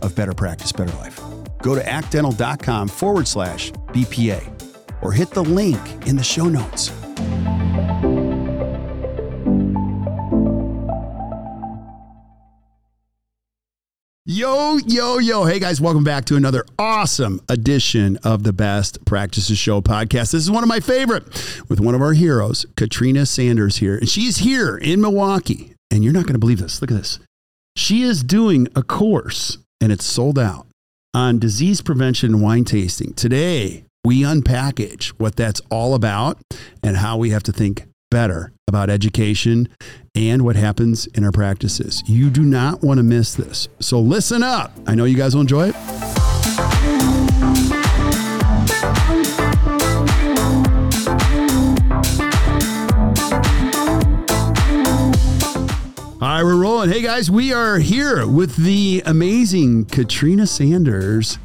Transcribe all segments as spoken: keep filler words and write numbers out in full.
of better practice, better life. Go to actdental.com forward slash BPA or hit the link in the show notes. Yo, yo, yo. Hey guys, welcome back to another awesome edition of the Best Practices Show podcast. This is one of my favorite with one of our heroes, Katrina Sanders here. And she's here in Milwaukee. And you're not going to believe this. Look at this. She is doing a course and it's sold out on disease prevention and wine tasting. Today, we unpackage what that's all about and how we have to think better about education and what happens in our practices. You do not want to miss this. So listen up. I know you guys will enjoy it. All right, we're rolling. Hey guys, we are here with the amazing Katrina Sanders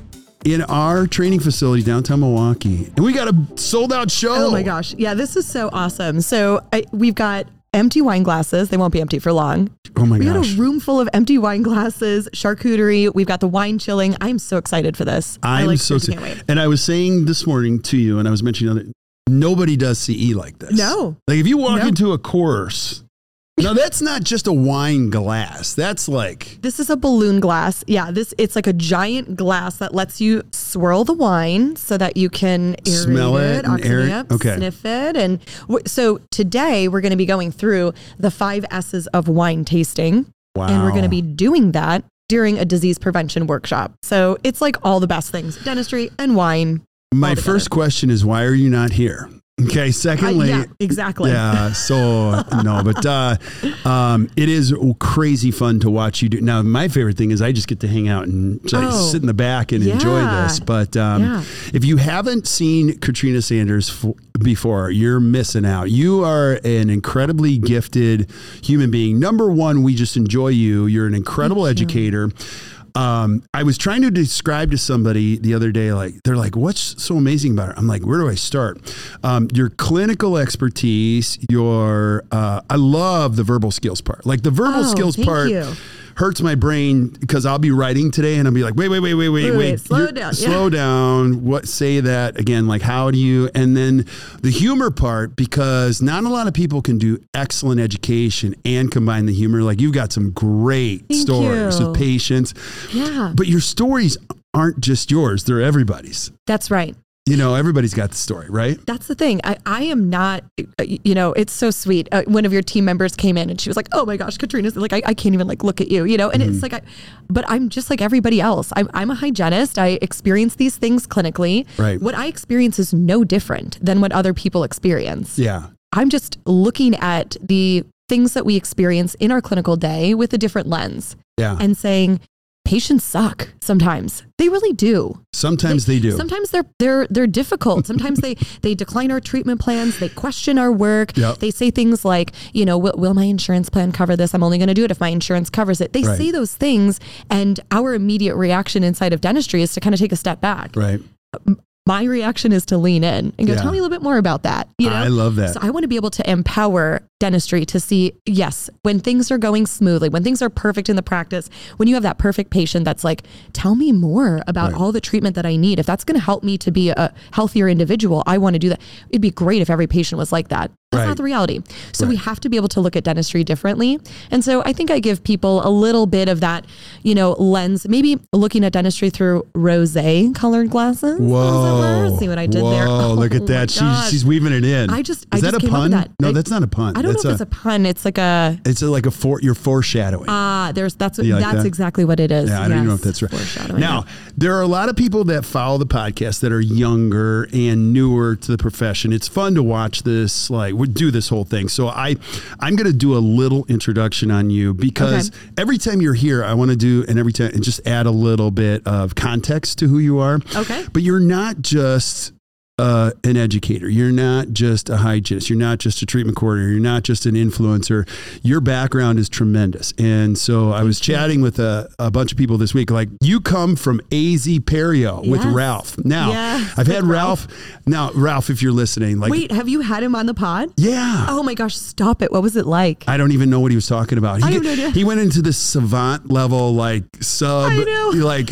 in our training facility downtown Milwaukee. And we got a sold out show. Oh my gosh. Yeah, this is so awesome. So I, we've got empty wine glasses. They won't be empty for long. Oh my we gosh. We got a room full of empty wine glasses, charcuterie. We've got the wine chilling. I'm so excited for this. I'm I like so excited. And I was saying this morning to you, and I was mentioning other, nobody does C E like this. No. Like if you walk no. into a course, now that's not just a wine glass. That's like this is a balloon glass. Yeah, this it's like a giant glass that lets you swirl the wine so that you can smell it, it and air it, up, okay. sniff it, and w- so today we're going to be going through the five S's of wine tasting. Wow. And we're going to be doing that during a disease prevention workshop. So it's like all the best things, dentistry and wine. My first question is, why are you not here? Okay. Secondly, uh, yeah, exactly. Yeah. So no, but uh, um, it is crazy fun to watch you do. Now, my favorite thing is I just get to hang out and oh, sit in the back and yeah. enjoy this. But um, yeah. if you haven't seen Katrina Sanders f- before, you're missing out. You are an incredibly gifted human being. Number one, we just enjoy you. You're an incredible Thank educator. You. Um, I was trying to describe to somebody the other day, like, they're like, what's so amazing about it? I'm like, where do I start? Um, your clinical expertise, your, uh, I love the verbal skills part. Like the verbal oh, skills part you. hurts my brain because I'll be writing today and I'll be like, wait, wait, wait, wait, wait, wait, wait. slow down. Slow yeah. down. What, say that again. Like, how do you, and then the humor part, because not a lot of people can do excellent education and combine the humor. Like you've got some great Thank stories you. with patients. Yeah. But your stories aren't just yours. They're everybody's. That's right. You know, everybody's got the story, right? That's the thing. I, I am not, you know, it's so sweet. Uh, one of your team members came in and she was like, oh my gosh, Katrina's like, I, I can't even like look at you, you know? And mm-hmm. it's like, I, but I'm just like everybody else. I'm, I'm a hygienist. I experience these things clinically. Right. What I experience is no different than what other people experience. Yeah. I'm just looking at the things that we experience in our clinical day with a different lens. Yeah. And saying, patients suck sometimes. They really do. Sometimes they, they do. Sometimes they're they're they're difficult. Sometimes they they decline our treatment plans. They question our work. Yep. They say things like, you know, will, will my insurance plan cover this? I'm only going to do it if my insurance covers it. They right. say those things, and our immediate reaction inside of dentistry is to kind of take a step back. Right. My reaction is to lean in and go, yeah. tell me a little bit more about that. You know, I love that. So I want to be able to empower dentistry to see, yes, when things are going smoothly, when things are perfect in the practice, when you have that perfect patient that's like, tell me more about right. all the treatment that I need. If that's going to help me to be a healthier individual, I want to do that. It'd be great if every patient was like that. That's right. not the reality. So right. we have to be able to look at dentistry differently. And so I think I give people a little bit of that, you know, lens, maybe looking at dentistry through rosé colored glasses. Whoa. See what I did Whoa. there. Oh, look at that. She's, she's weaving it in. I just, Is I that just a pun? That. No, I, that's not a pun. I don't that's know if a, it's a pun. It's like a, it's a, like a for you're foreshadowing. Ah, uh, there's, that's, what, like that's that? exactly what it is. Yeah, I yes. don't even know if that's right. Foreshadowing. Now, there are a lot of people that follow the podcast that are younger and newer to the profession. It's fun to watch this, like, do this whole thing. So I, I'm going to do a little introduction on you because okay. every time you're here, I want to do, and every time and just add a little bit of context to who you are. Okay. But you're not just uh, an educator. You're not just a hygienist. You're not just a treatment coordinator. You're not just an influencer. Your background is tremendous. And so I was chatting with a, a bunch of people this week, like you come from A Z Perio yes. with Ralph. Now yes. I've had Ralph. Now, Ralph, if you're listening, like, wait, have you had him on the pod? Yeah. Oh my gosh. Stop it. What was it like? I don't even know what he was talking about. He, I have no idea. He went into this savant level, like sub, I know. like,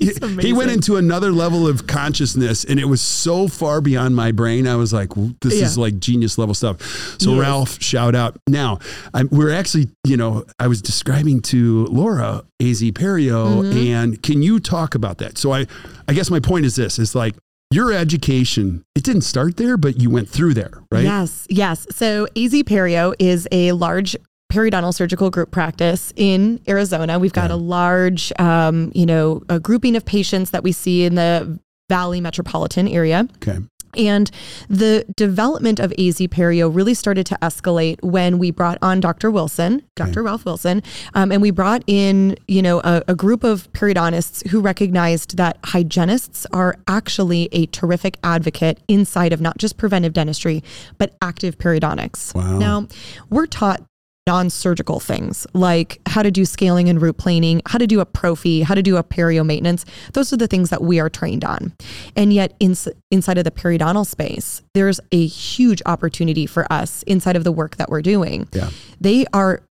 he went into another level of consciousness and it was so far beyond my brain. I was like, this yeah. is like genius level stuff. So yes. Ralph, shout out. Now I'm, we're actually, you know, I was describing to Laura A Z Perio mm-hmm. and can you talk about that? So I, I guess my point is this, is like, your education, it didn't start there, but you went through there, right? Yes. Yes. So A Z Perio is a large periodontal surgical group practice in Arizona. We've got yeah. a large, um, you know, a grouping of patients that we see in the Valley metropolitan area. Okay. And the development of A Z Perio really started to escalate when we brought on Doctor Wilson, Doctor Ralph Wilson, um, and we brought in, you know, a, a group of periodontists who recognized that hygienists are actually a terrific advocate inside of not just preventive dentistry, but active periodontics. Wow. Now, we're taught non-surgical things like how to do scaling and root planing, how to do a prophy, how to do a perio maintenance. Those are the things that we are trained on. And yet ins- inside of the periodontal space, there's a huge opportunity for us inside of the work that we're doing. Yeah. They are,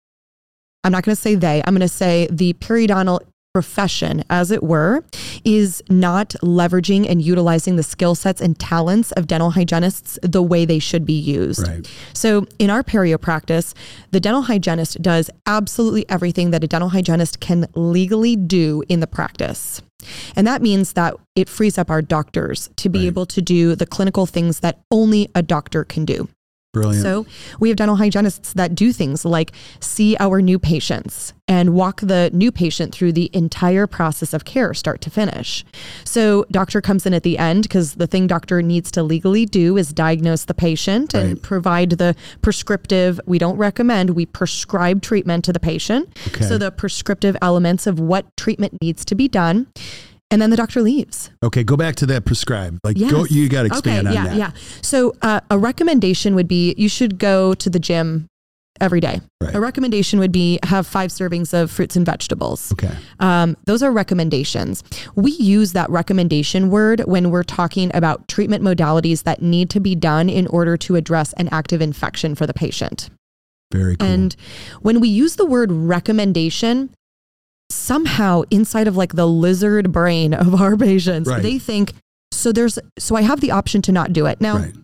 I'm not going to say they, I'm going to say the periodontal profession, as it were, is not leveraging and utilizing the skill sets and talents of dental hygienists the way they should be used. Right. So in our perio practice, the dental hygienist does absolutely everything that a dental hygienist can legally do in the practice. And that means that it frees up our doctors to be right. able to do the clinical things that only a doctor can do. Brilliant. So we have dental hygienists that do things like see our new patients and walk the new patient through the entire process of care, start to finish. So doctor comes in at the end because the thing doctor needs to legally do is diagnose the patient right. and provide the prescriptive. We don't recommend, we prescribe treatment to the patient. Okay. So the prescriptive elements of what treatment needs to be done. And then the doctor leaves. Okay, go back to that prescribe. Like, yes. go, you got to expand okay, yeah, on that. Yeah, yeah. So uh, a recommendation would be you should go to the gym every day. Right. A recommendation would be have five servings of fruits and vegetables. Okay. Um, those are recommendations. We use that recommendation word when we're talking about treatment modalities that need to be done in order to address an active infection for the patient. Very cool. And when we use the word recommendation, somehow inside of like the lizard brain of our patients, right. they think, so there's, so I have the option to not do it. Now right.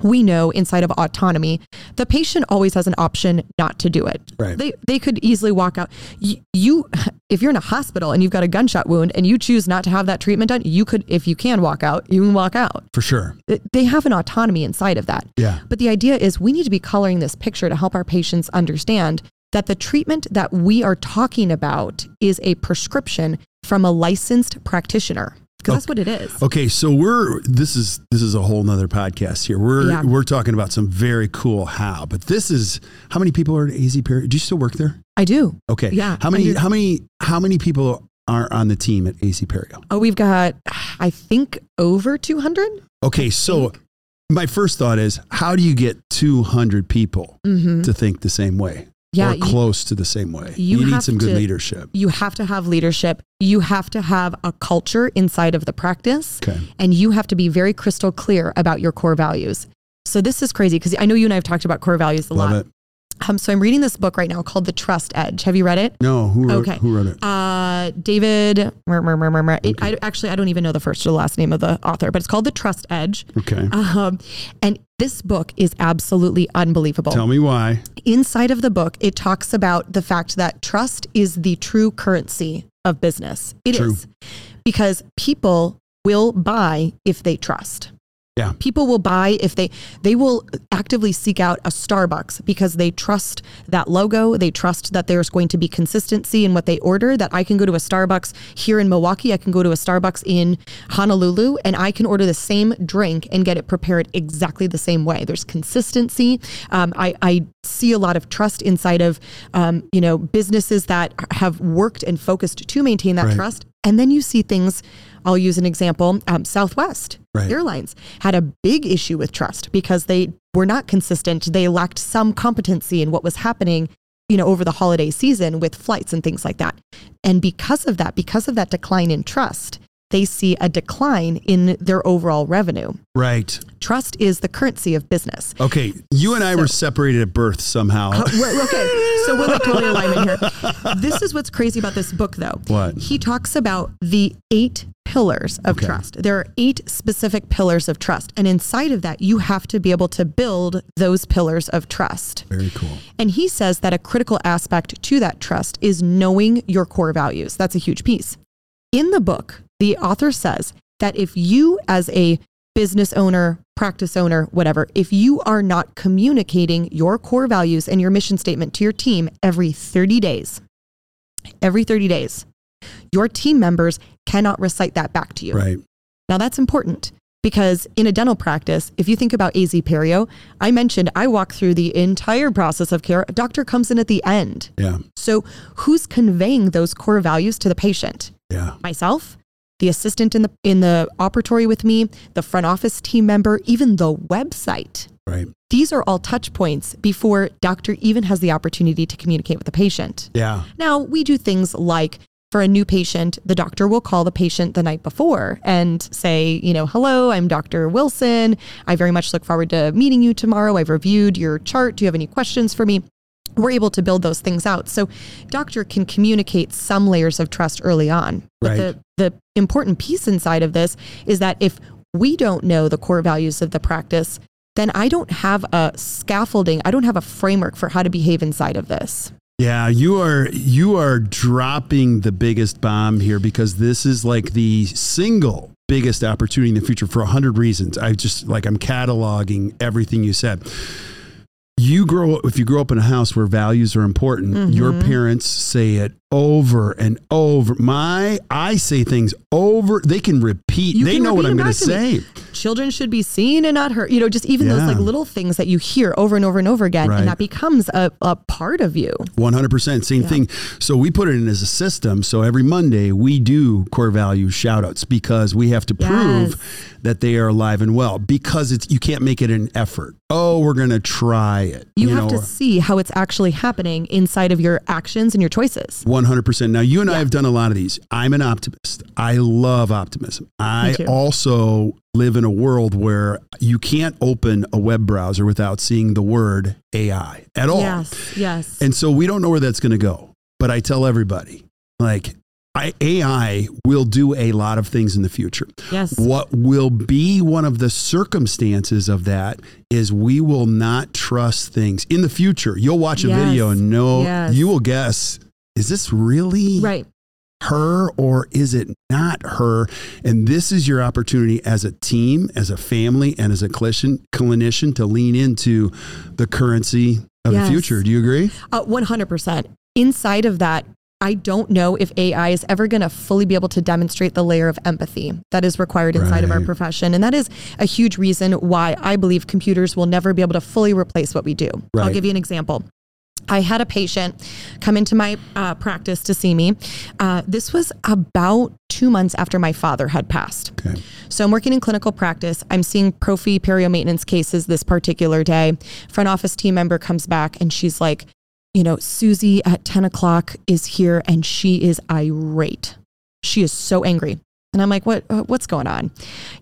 we know inside of autonomy, the patient always has an option not to do it. Right. They, they could easily walk out. You, you, if you're in a hospital and you've got a gunshot wound and you choose not to have that treatment done, you could, if you can walk out, you can walk out. For sure. They have an autonomy inside of that. Yeah. But the idea is we need to be coloring this picture to help our patients understand that the treatment that we are talking about is a prescription from a licensed practitioner. Because okay. that's what it is. Okay. So we're, this is, this is a whole nother podcast here. We're, yeah. we're talking about some very cool how, but this is, how many people are at A Z Perio? Do you still work there? I do. Okay. Yeah. How many, how many, how many people are on the team at A Z Perio? Oh, we've got, I think over two hundred. Okay. So my first thought is how do you get two hundred people mm-hmm. to think the same way? Yeah, or close you, to the same way. You, you need some good to, leadership. You have to have leadership. You have to have a culture inside of the practice. Okay. And you have to be very crystal clear about your core values. So this is crazy because I know you and I have talked about core values a Love lot. It. Um, so I'm reading this book right now called The Trust Edge. Have you read it? No. Who wrote, okay. who wrote it? Uh, David. Mer, mer, mer, mer, mer. Okay. It, I, actually, I don't even know the first or the last name of the author, but it's called The Trust Edge. Okay. Um, and this book is absolutely unbelievable. Tell me why. Inside of the book, it talks about the fact that trust is the true currency of business. It true. is because people will buy if they trust. Yeah. People will buy if they, they will actively seek out a Starbucks because they trust that logo. They trust that there's going to be consistency in what they order, that I can go to a Starbucks here in Milwaukee. I can go to a Starbucks in Honolulu and I can order the same drink and get it prepared exactly the same way. There's consistency. Um, I, I see a lot of trust inside of, um, you know, businesses that have worked and focused to maintain that right. trust. And then you see things, I'll use an example, um, Southwest right. Airlines had a big issue with trust because they were not consistent. They lacked some competency in what was happening, you know, over the holiday season with flights and things like that. And because of that, because of that decline in trust, they see a decline in their overall revenue. Right. Trust is the currency of business. Okay. You and I so, were separated at birth somehow. Uh, okay. So we're like totally alignment here. This is what's crazy about this book though. What? He talks about the eight pillars of okay. trust. There are eight specific pillars of trust. And inside of that, you have to be able to build those pillars of trust. Very cool. And he says that a critical aspect to that trust is knowing your core values. That's a huge piece. In the book, the author says that if you as a business owner, practice owner, whatever, if you are not communicating your core values and your mission statement to your team every thirty days, every thirty days, your team members cannot recite that back to you. Right. Now that's important because in a dental practice, if you think about A Z Perio, I mentioned I walk through the entire process of care. A doctor comes in at the end. Yeah. So who's conveying those core values to the patient? Yeah. Myself, the assistant in the in the operatory with me, the front office team member, even the website. Right. These are all touch points before doctor even has the opportunity to communicate with the patient. Yeah. Now we do things like for a new patient, the doctor will call the patient the night before and say, you know, hello, I'm Doctor Wilson. I very much look forward to meeting you tomorrow. I've reviewed your chart. Do you have any questions for me? We're able to build those things out. So doctor can communicate some layers of trust early on. But right. the, the important piece inside of this is that if we don't know the core values of the practice, then I don't have a scaffolding. I don't have a framework for how to behave inside of this. Yeah, you are you are dropping the biggest bomb here because this is like the single biggest opportunity in the future for a hundred reasons. I just like I'm cataloging everything you said. You grow if you grow up in a house where values are important, mm-hmm. your parents say it over and over. My, I say things over. They can repeat. You they can know repeat what I'm going to say. Children should be seen and not heard. You know, just even yeah. those like little things that you hear over and over and over again, right. and that becomes a, a part of you. one hundred percent. Same yeah. thing. So we put it in as a system. So every Monday we do core value shout outs because we have to yes. prove that they are alive and well because it's, you can't make it an effort. Oh, we're going to try it. You, you have know, to see how it's actually happening inside of your actions and your choices. one hundred percent. Now, you and yeah. I have done a lot of these. I'm an optimist. I love optimism. I also live in a world where you can't open a web browser without seeing the word A I at all. Yes, yes. And so we don't know where that's going to go. But I tell everybody, like, I, A I will do a lot of things in the future. Yes. What will be one of the circumstances of that is we will not trust things in the future. You'll watch a yes. video and know, yes. you will guess, is this really right. her or is it not her? And this is your opportunity as a team, as a family, and as a clinician, clinician to lean into the currency of yes. the future. Do you agree? Uh, one hundred percent. Inside of that, I don't know if A I is ever going to fully be able to demonstrate the layer of empathy that is required inside right. of our profession. And that is a huge reason why I believe computers will never be able to fully replace what we do. Right. I'll give you an example. I had a patient come into my uh, practice to see me. Uh, this was about two months after my father had passed. Okay. So I'm working in clinical practice. I'm seeing prophy perio maintenance cases this particular day. Front office team member comes back and she's like, you know, Susie at ten o'clock is here and she is irate. She is so angry. And I'm like, what, what's going on?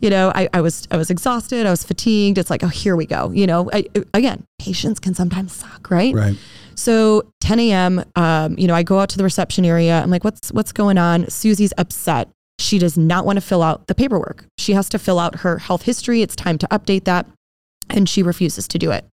You know, I, I was, I was exhausted. I was fatigued. It's like, oh, here we go. You know, I, again, patients can sometimes suck, right? Right. So ten a.m., um, you know, I go out to the reception area. I'm like, what's, what's going on? Susie's upset. She does not want to fill out the paperwork. She has to fill out her health history. It's time to update that. And she refuses to do it.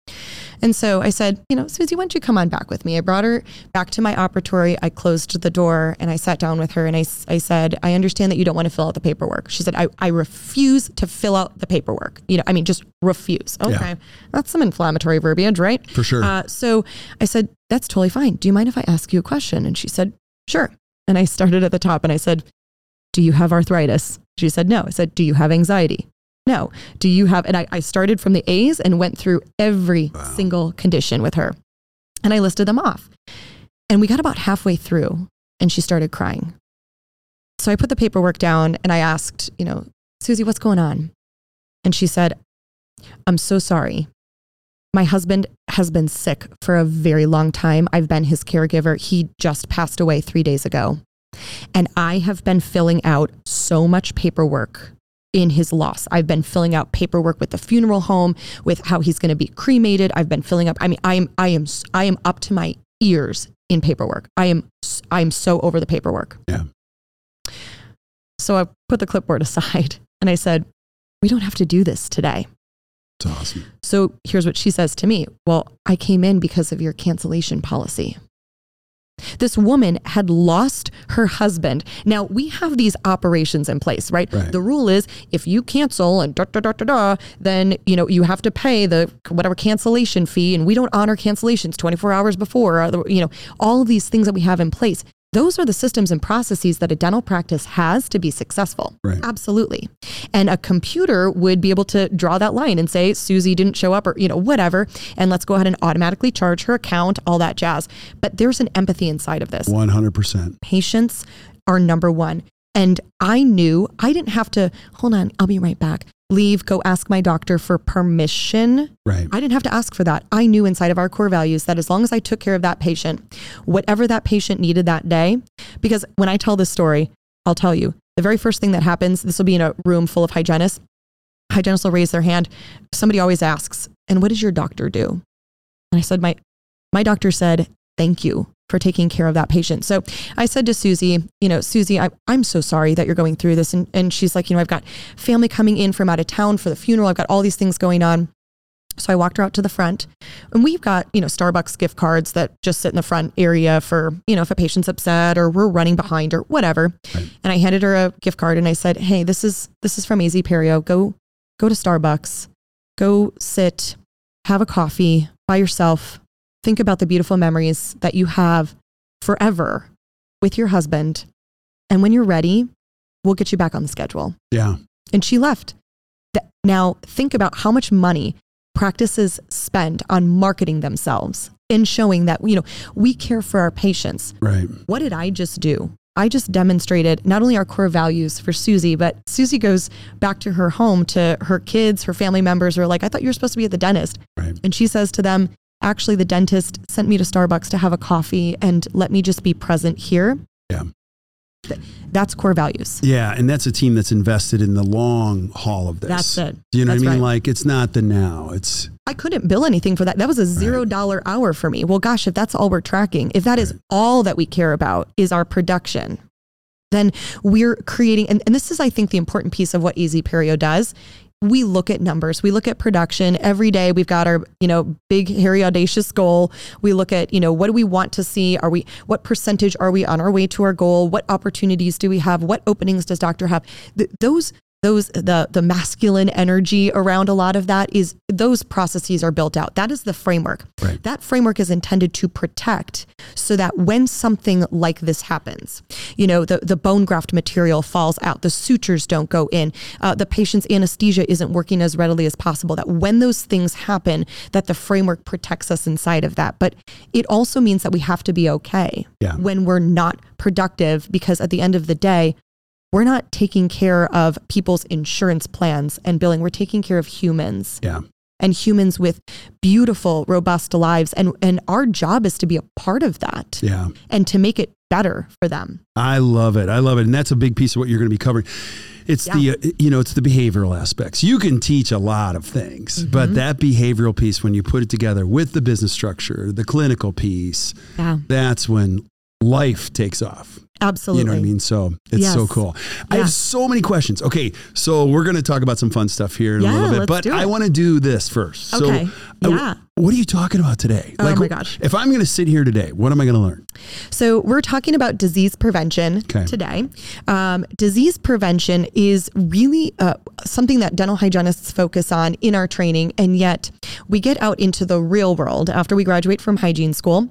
And so I said, you know, Susie, why don't you come on back with me? I brought her back to my operatory. I closed the door and I sat down with her and I, I said, I understand that you don't want to fill out the paperwork. She said, I, I refuse to fill out the paperwork. You know, I mean, just refuse. Okay. Yeah. That's some inflammatory verbiage, right? For sure. Uh, so I said, that's totally fine. Do you mind if I ask you a question? And she said, sure. And I started at the top and I said, do you have arthritis? She said, no. I said, do you have anxiety? No. Do you have, and I, I started from the A's and went through every wow. single condition with her. And I listed them off. And we got about halfway through and she started crying. So I put the paperwork down and I asked, you know, Susie, what's going on? And she said, I'm so sorry. My husband has been sick for a very long time. I've been his caregiver. He just passed away three days ago. And I have been filling out so much paperwork in his loss. I've been filling out paperwork with the funeral home, with how he's going to be cremated. I've been filling up. I mean, I am, I am, I am up to my ears in paperwork. I am, I am so over the paperwork. Yeah. So I put the clipboard aside and I said, we don't have to do this today. It's awesome. So here's what she says to me. Well, I came in because of your cancellation policy. This woman had lost her husband. Now we have these operations in place, right? right? The rule is if you cancel and da da da da da, then you know you have to pay the whatever cancellation fee, and we don't honor cancellations twenty-four hours before. You know, all of these things that we have in place. Those are the systems and processes that a dental practice has to be successful. Right. Absolutely. And a computer would be able to draw that line and say, Susie didn't show up or, you know, whatever. And let's go ahead and automatically charge her account, all that jazz. But there's an empathy inside of this. one hundred percent. Patients are number one. And I knew I didn't have to, hold on, I'll be right back. Leave, go ask my doctor for permission. Right. I didn't have to ask for that. I knew inside of our core values that as long as I took care of that patient, whatever that patient needed that day, because when I tell this story, I'll tell you the very first thing that happens, this will be in a room full of hygienists. Hygienists will raise their hand. Somebody always asks, and what does your doctor do? And I said, my, my doctor said, thank you for taking care of that patient. So I said to Susie, you know, Susie, I, I'm so sorry that you're going through this. And, and she's like, you know, I've got family coming in from out of town for the funeral. I've got all these things going on. So I walked her out to the front and we've got, you know, Starbucks gift cards that just sit in the front area for, you know, if a patient's upset or we're running behind or whatever. Right. And I handed her a gift card and I said, hey, this is, this is from A Z Perio. Go, go to Starbucks, go sit, have a coffee by yourself. Think about the beautiful memories that you have forever with your husband. And when you're ready, we'll get you back on the schedule. Yeah. And she left. Now think about how much money practices spend on marketing themselves and showing that, you know, we care for our patients. Right. What did I just do? I just demonstrated not only our core values for Susie, but Susie goes back to her home to her kids, her family members are like, I thought you were supposed to be at the dentist. Right. And she says to them, actually, the dentist sent me to Starbucks to have a coffee and let me just be present here. Yeah. That's core values. Yeah. And that's a team that's invested in the long haul of this. That's it. Do you know that's what I mean? Right. Like it's not the now. It's I couldn't bill anything for that. That was a zero right. dollar hour for me. Well, gosh, if that's all we're tracking, if that right. is all that we care about is our production, then we're creating. And, and this is, I think, the important piece of what A Z Perio does. We look at numbers, we look at production every day. We've got our, you know, big, hairy, audacious goal. We look at, you know, what do we want to see? Are we, what percentage are we on our way to our goal? What opportunities do we have? What openings does doctor have? Th- those, those, the, the masculine energy around a lot of that is those processes are built out. That is the framework. Right. That framework is intended to protect so that when something like this happens, you know, the, the bone graft material falls out, the sutures don't go in, uh, the patient's anesthesia isn't working as readily as possible, that when those things happen, that the framework protects us inside of that. But it also means that we have to be okay yeah. when we're not productive, because at the end of the day, we're not taking care of people's insurance plans and billing. We're taking care of humans yeah. and humans with beautiful, robust lives. And, and our job is to be a part of that yeah. and to make it better for them. I love it. I love it. And that's a big piece of what you're going to be covering. It's yeah. the, uh, you know, it's the behavioral aspects. You can teach a lot of things, mm-hmm. but that behavioral piece, when you put it together with the business structure, the clinical piece, yeah. that's when life takes off. Absolutely. You know what I mean? So it's yes. so cool. Yeah. I have so many questions. Okay. So we're going to talk about some fun stuff here in yeah, a little bit, but I want to do this first. Okay. So yeah. I, what are you talking about today? Oh like, my gosh. If I'm going to sit here today, what am I going to learn? So we're talking about disease prevention okay. today. Um, disease prevention is really uh, something that dental hygienists focus on in our training. And yet we get out into the real world after we graduate from hygiene school.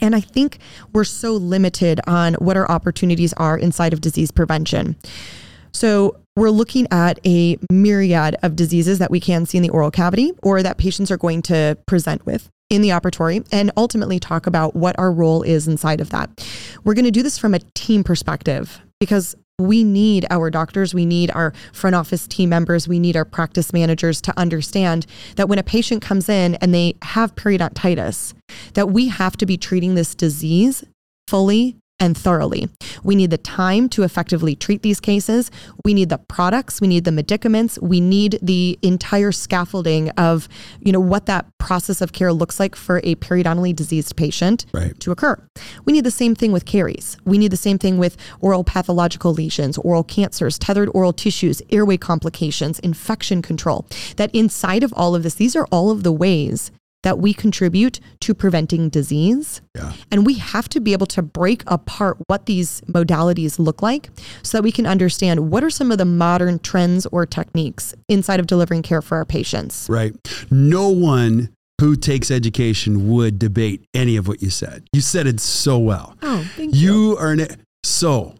And I think we're so limited on what our opportunities are inside of disease prevention. So we're looking at a myriad of diseases that we can see in the oral cavity or that patients are going to present with in the operatory, and ultimately talk about what our role is inside of that. We're going to do this from a team perspective because we need our doctors, we need our front office team members, we need our practice managers to understand that when a patient comes in and they have periodontitis, that we have to be treating this disease fully and thoroughly. We need the time to effectively treat these cases. We need the products, we need the medicaments, we need the entire scaffolding of, you know, what that process of care looks like for a periodontally diseased patient right. to occur. We need the same thing with caries. We need the same thing with oral pathological lesions, oral cancers, tethered oral tissues, airway complications, infection control. That inside of all of this, these are all of the ways that we contribute to preventing disease. Yeah. And we have to be able to break apart what these modalities look like so that we can understand what are some of the modern trends or techniques inside of delivering care for our patients. Right. No one who takes education would debate any of what you said. You said it so well. Oh, thank you. You are an, so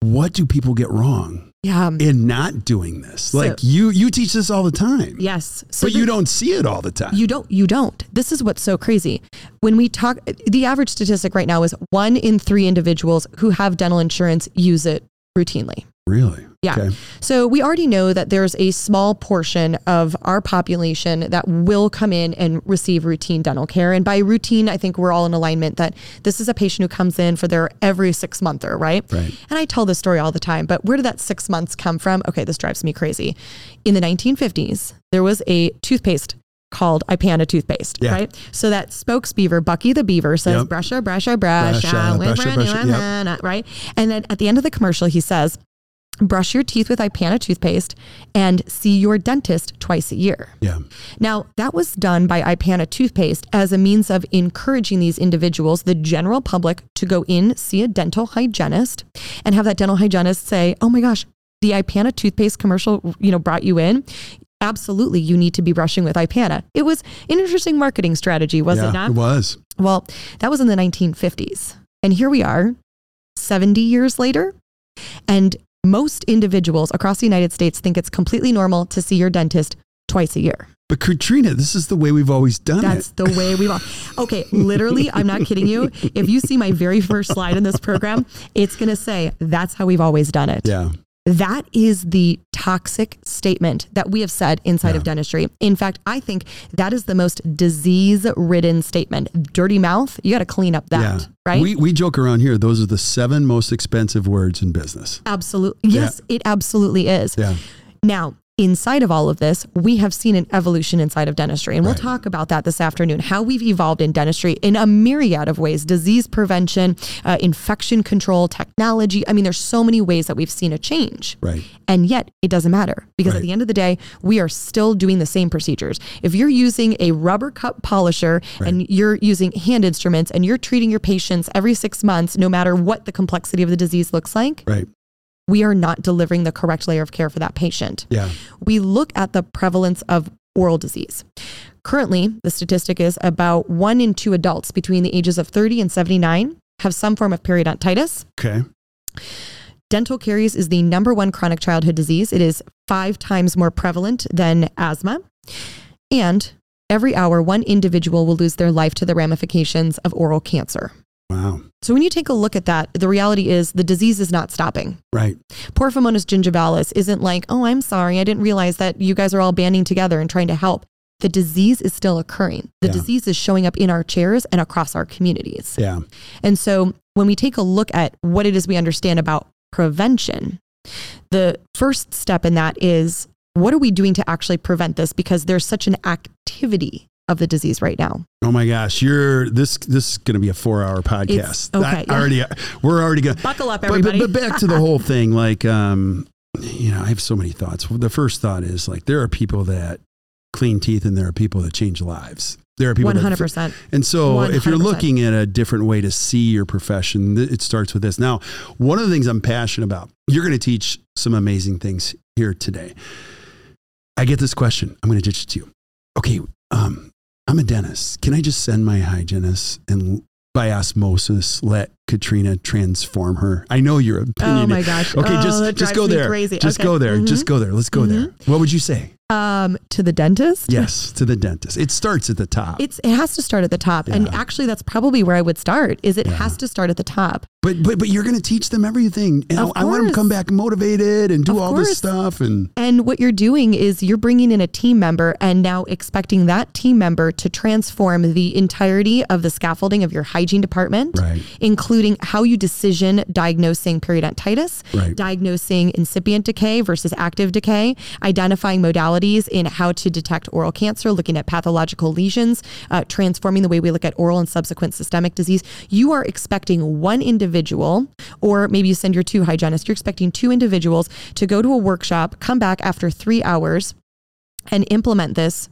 what do people get wrong? Yeah. In not doing this, like so, you, you teach this all the time. Yes. So but the, you don't see it all the time. You don't, you don't. This is what's so crazy. When we talk, the average statistic right now is one in three individuals who have dental insurance use it routinely. Really? Yeah. Okay. So we already know that there's a small portion of our population that will come in and receive routine dental care. And by routine, I think we're all in alignment that this is a patient who comes in for their every six monther, right? Right. And I tell this story all the time, but where did that six months come from? Okay, this drives me crazy. In the nineteen fifties, there was a toothpaste called Ipana toothpaste, yeah. right? So that spokes beaver, Bucky the Beaver, says, yep. brusha, brusha, brusha, brusha, brusha, brusha yep. right? And then at the end of the commercial, he says, brush your teeth with Ipana toothpaste and see your dentist twice a year. Yeah. Now, that was done by Ipana toothpaste as a means of encouraging these individuals, the general public, to go in, see a dental hygienist, and have that dental hygienist say, oh my gosh, the Ipana toothpaste commercial, you know, brought you in. Absolutely, you need to be brushing with Ipana. It was an interesting marketing strategy, was yeah, it not? It was. Well, that was in the nineteen fifties. And here we are, seventy years later, and most individuals across the United States think it's completely normal to see your dentist twice a year. But Katrina, this is the way we've always done That's it. That's the way we've all. Okay, literally, I'm not kidding you. If you see my very first slide in this program, it's going to say, that's how we've always done it. Yeah. That is the toxic statement that we have said inside yeah. of dentistry. In fact, I think that is the most disease-ridden statement. Dirty mouth, you got to clean up that, yeah. right? We we joke around here, those are the seven most expensive words in business. Absolutely. Yes, yeah. it absolutely is. Yeah. Now, inside of all of this, we have seen an evolution inside of dentistry. And we'll right. talk about that this afternoon, how we've evolved in dentistry in a myriad of ways, disease prevention, uh, infection control, technology. I mean, there's so many ways that we've seen a change. Right. And yet it doesn't matter because right. at the end of the day, we are still doing the same procedures. If you're using a rubber cup polisher right. and you're using hand instruments and you're treating your patients every six months, no matter what the complexity of the disease looks like. Right. We are not delivering the correct layer of care for that patient. Yeah. We look at the prevalence of oral disease. Currently, the statistic is about one in two adults between the ages of thirty and seventy-nine have some form of periodontitis. Okay. Dental caries is the number one chronic childhood disease. It is five times more prevalent than asthma. And every hour, one individual will lose their life to the ramifications of oral cancer. Wow. So when you take a look at that, the reality is the disease is not stopping. Right. Porphyromonas gingivalis isn't like, oh, I'm sorry, I didn't realize that you guys are all banding together and trying to help. the disease is still occurring. The yeah. disease is showing up in our chairs and across our communities. Yeah. And so when we take a look at what it is we understand about prevention, the first step in that is, what are we doing to actually prevent this? Because there's such an activity of the disease right now. Oh my gosh, you're this this is going to be a four-hour podcast. It's, okay, I, yeah. already we're already going to buckle up, everybody. But, but, but back to the whole thing, like um you know, I have so many thoughts. The first thought is, like, there are people that clean teeth and there are people that change lives. There are people one hundred percent. That, and so one hundred percent. If you're looking at a different way to see your profession, it starts with this. Now, one of the things I'm passionate about, you're going to teach some amazing things here today. I get this question. I'm going to ditch it to you. Okay, um, I'm a dentist. Can I just send my hygienist and by osmosis let Katrina transform her? I know you're opinionated. Oh my gosh. Okay, oh, just, just go there. Crazy. Just okay. go there. Mm-hmm. Just go there. Let's go mm-hmm. there. What would you say? Um, to the dentist? Yes, to the dentist. It starts at the top. It's, it has to start at the top. Yeah. And actually that's probably where I would start, is it yeah. has to start at the top. But, but, but you're going to teach them everything. And I, I want them to come back motivated and do of all course. This stuff. And, and what you're doing is you're bringing in a team member and now expecting that team member to transform the entirety of the scaffolding of your hygiene department, right. including how you decision diagnosing periodontitis, right. diagnosing incipient decay versus active decay, identifying modalities in how to detect oral cancer, looking at pathological lesions, uh, transforming the way we look at oral and subsequent systemic disease. You are expecting one individual, or maybe you send your two hygienists, you're expecting two individuals to go to a workshop, come back after three hours and implement this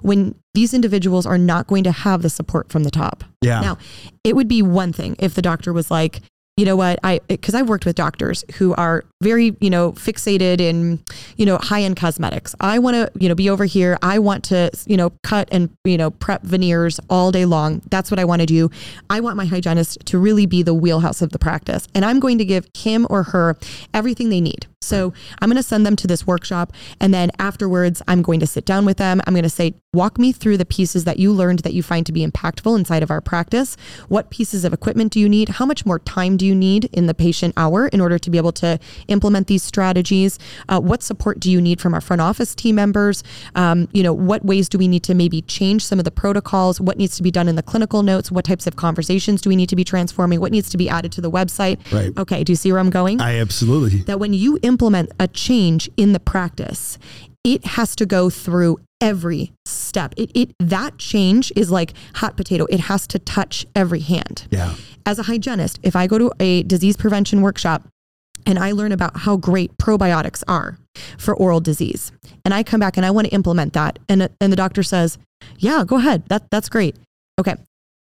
when these individuals are not going to have the support from the top. Yeah. Now, it would be one thing if the doctor was like, you know what, I, because I've worked with doctors who are very, you know, fixated in, you know, high-end cosmetics. I want to, you know, be over here. I want to, you know, cut and, you know, prep veneers all day long. That's what I want to do. I want my hygienist to really be the wheelhouse of the practice. And I'm going to give him or her everything they need. So I'm going to send them to this workshop. And then afterwards, I'm going to sit down with them. I'm going to say, walk me through the pieces that you learned that you find to be impactful inside of our practice. What pieces of equipment do you need? How much more time do you need in the patient hour in order to be able to implement these strategies? Uh, what support do you need from our front office team members? Um, you know, what ways do we need to maybe change some of the protocols? What needs to be done in the clinical notes? What types of conversations do we need to be transforming? What needs to be added to the website? Right. Okay. Do you see where I'm going? I absolutely. That when you implement a change in the practice, it has to go through every step. It, it that change is like hot potato. It has to touch every hand. Yeah. As a hygienist, if I go to a disease prevention workshop and I learn about how great probiotics are for oral disease, and I come back and I want to implement that, and and the doctor says, yeah, go ahead. That that's great. Okay.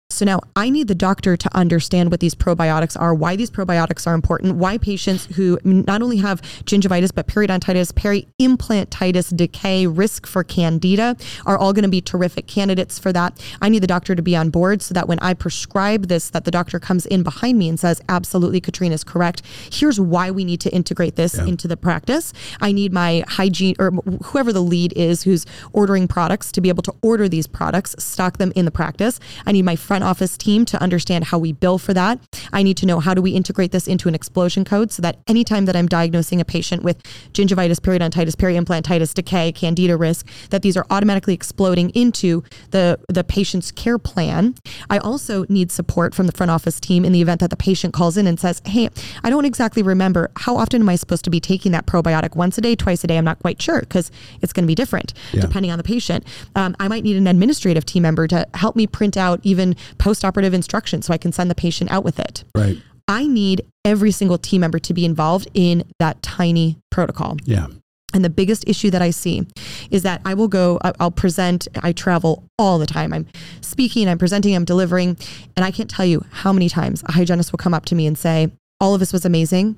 So now I need the doctor to understand what these probiotics are, why these probiotics are important, why patients who not only have gingivitis, but periodontitis, peri-implantitis, decay, risk for candida are all going to be terrific candidates for that. I need the doctor to be on board so that when I prescribe this, that the doctor comes in behind me and says, absolutely, Katrina's correct. Here's why we need to integrate this yeah. into the practice. I need my hygiene or whoever the lead is who's ordering products to be able to order these products, stock them in the practice. I need my friend office team to understand how we bill for that. I need to know, how do we integrate this into an explosion code so that anytime that I'm diagnosing a patient with gingivitis, periodontitis, peri-implantitis, decay, candida risk, that these are automatically exploding into the, the patient's care plan. I also need support from the front office team in the event that the patient calls in and says, hey, I don't exactly remember, how often am I supposed to be taking that probiotic? Once a day, twice a day? I'm not quite sure, because it's going to be different yeah. depending on the patient. Um, I might need an administrative team member to help me print out even post-operative instructions so I can send the patient out with it. Right. I need every single team member to be involved in that tiny protocol. Yeah. And the biggest issue that I see is that I will go, I'll present, I travel all the time. I'm speaking, I'm presenting, I'm delivering. And I can't tell you how many times a hygienist will come up to me and say, all of this was amazing.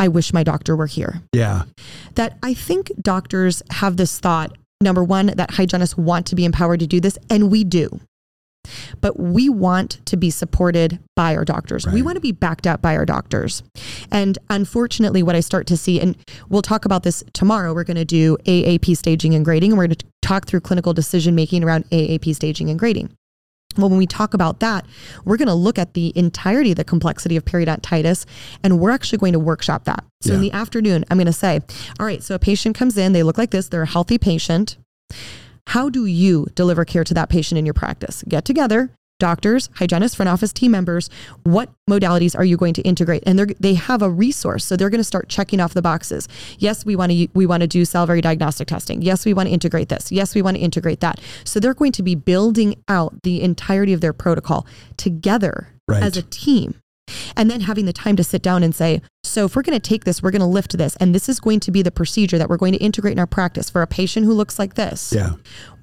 I wish my doctor were here. Yeah. That I think doctors have this thought, number one, that hygienists want to be empowered to do this. And we do. But we want to be supported by our doctors. Right. We want to be backed up by our doctors. And unfortunately, what I start to see, and we'll talk about this tomorrow, we're going to do A A P staging and grading, and we're going to talk through clinical decision-making around A A P staging and grading. Well, when we talk about that, we're going to look at the entirety of the complexity of periodontitis, and we're actually going to workshop that. So yeah. in the afternoon, I'm going to say, all right, so a patient comes in, they look like this, they're a healthy patient. How do you deliver care to that patient in your practice? Get together, doctors, hygienists, front office team members. What modalities are you going to integrate? And they they have a resource, so they're going to start checking off the boxes. Yes, we want to we want to do salivary diagnostic testing. Yes, we want to integrate this. Yes, we want to integrate that. So they're going to be building out the entirety of their protocol together right. as a team. And then having the time to sit down and say, so if we're going to take this, we're going to lift this, and this is going to be the procedure that we're going to integrate in our practice for a patient who looks like this. Yeah.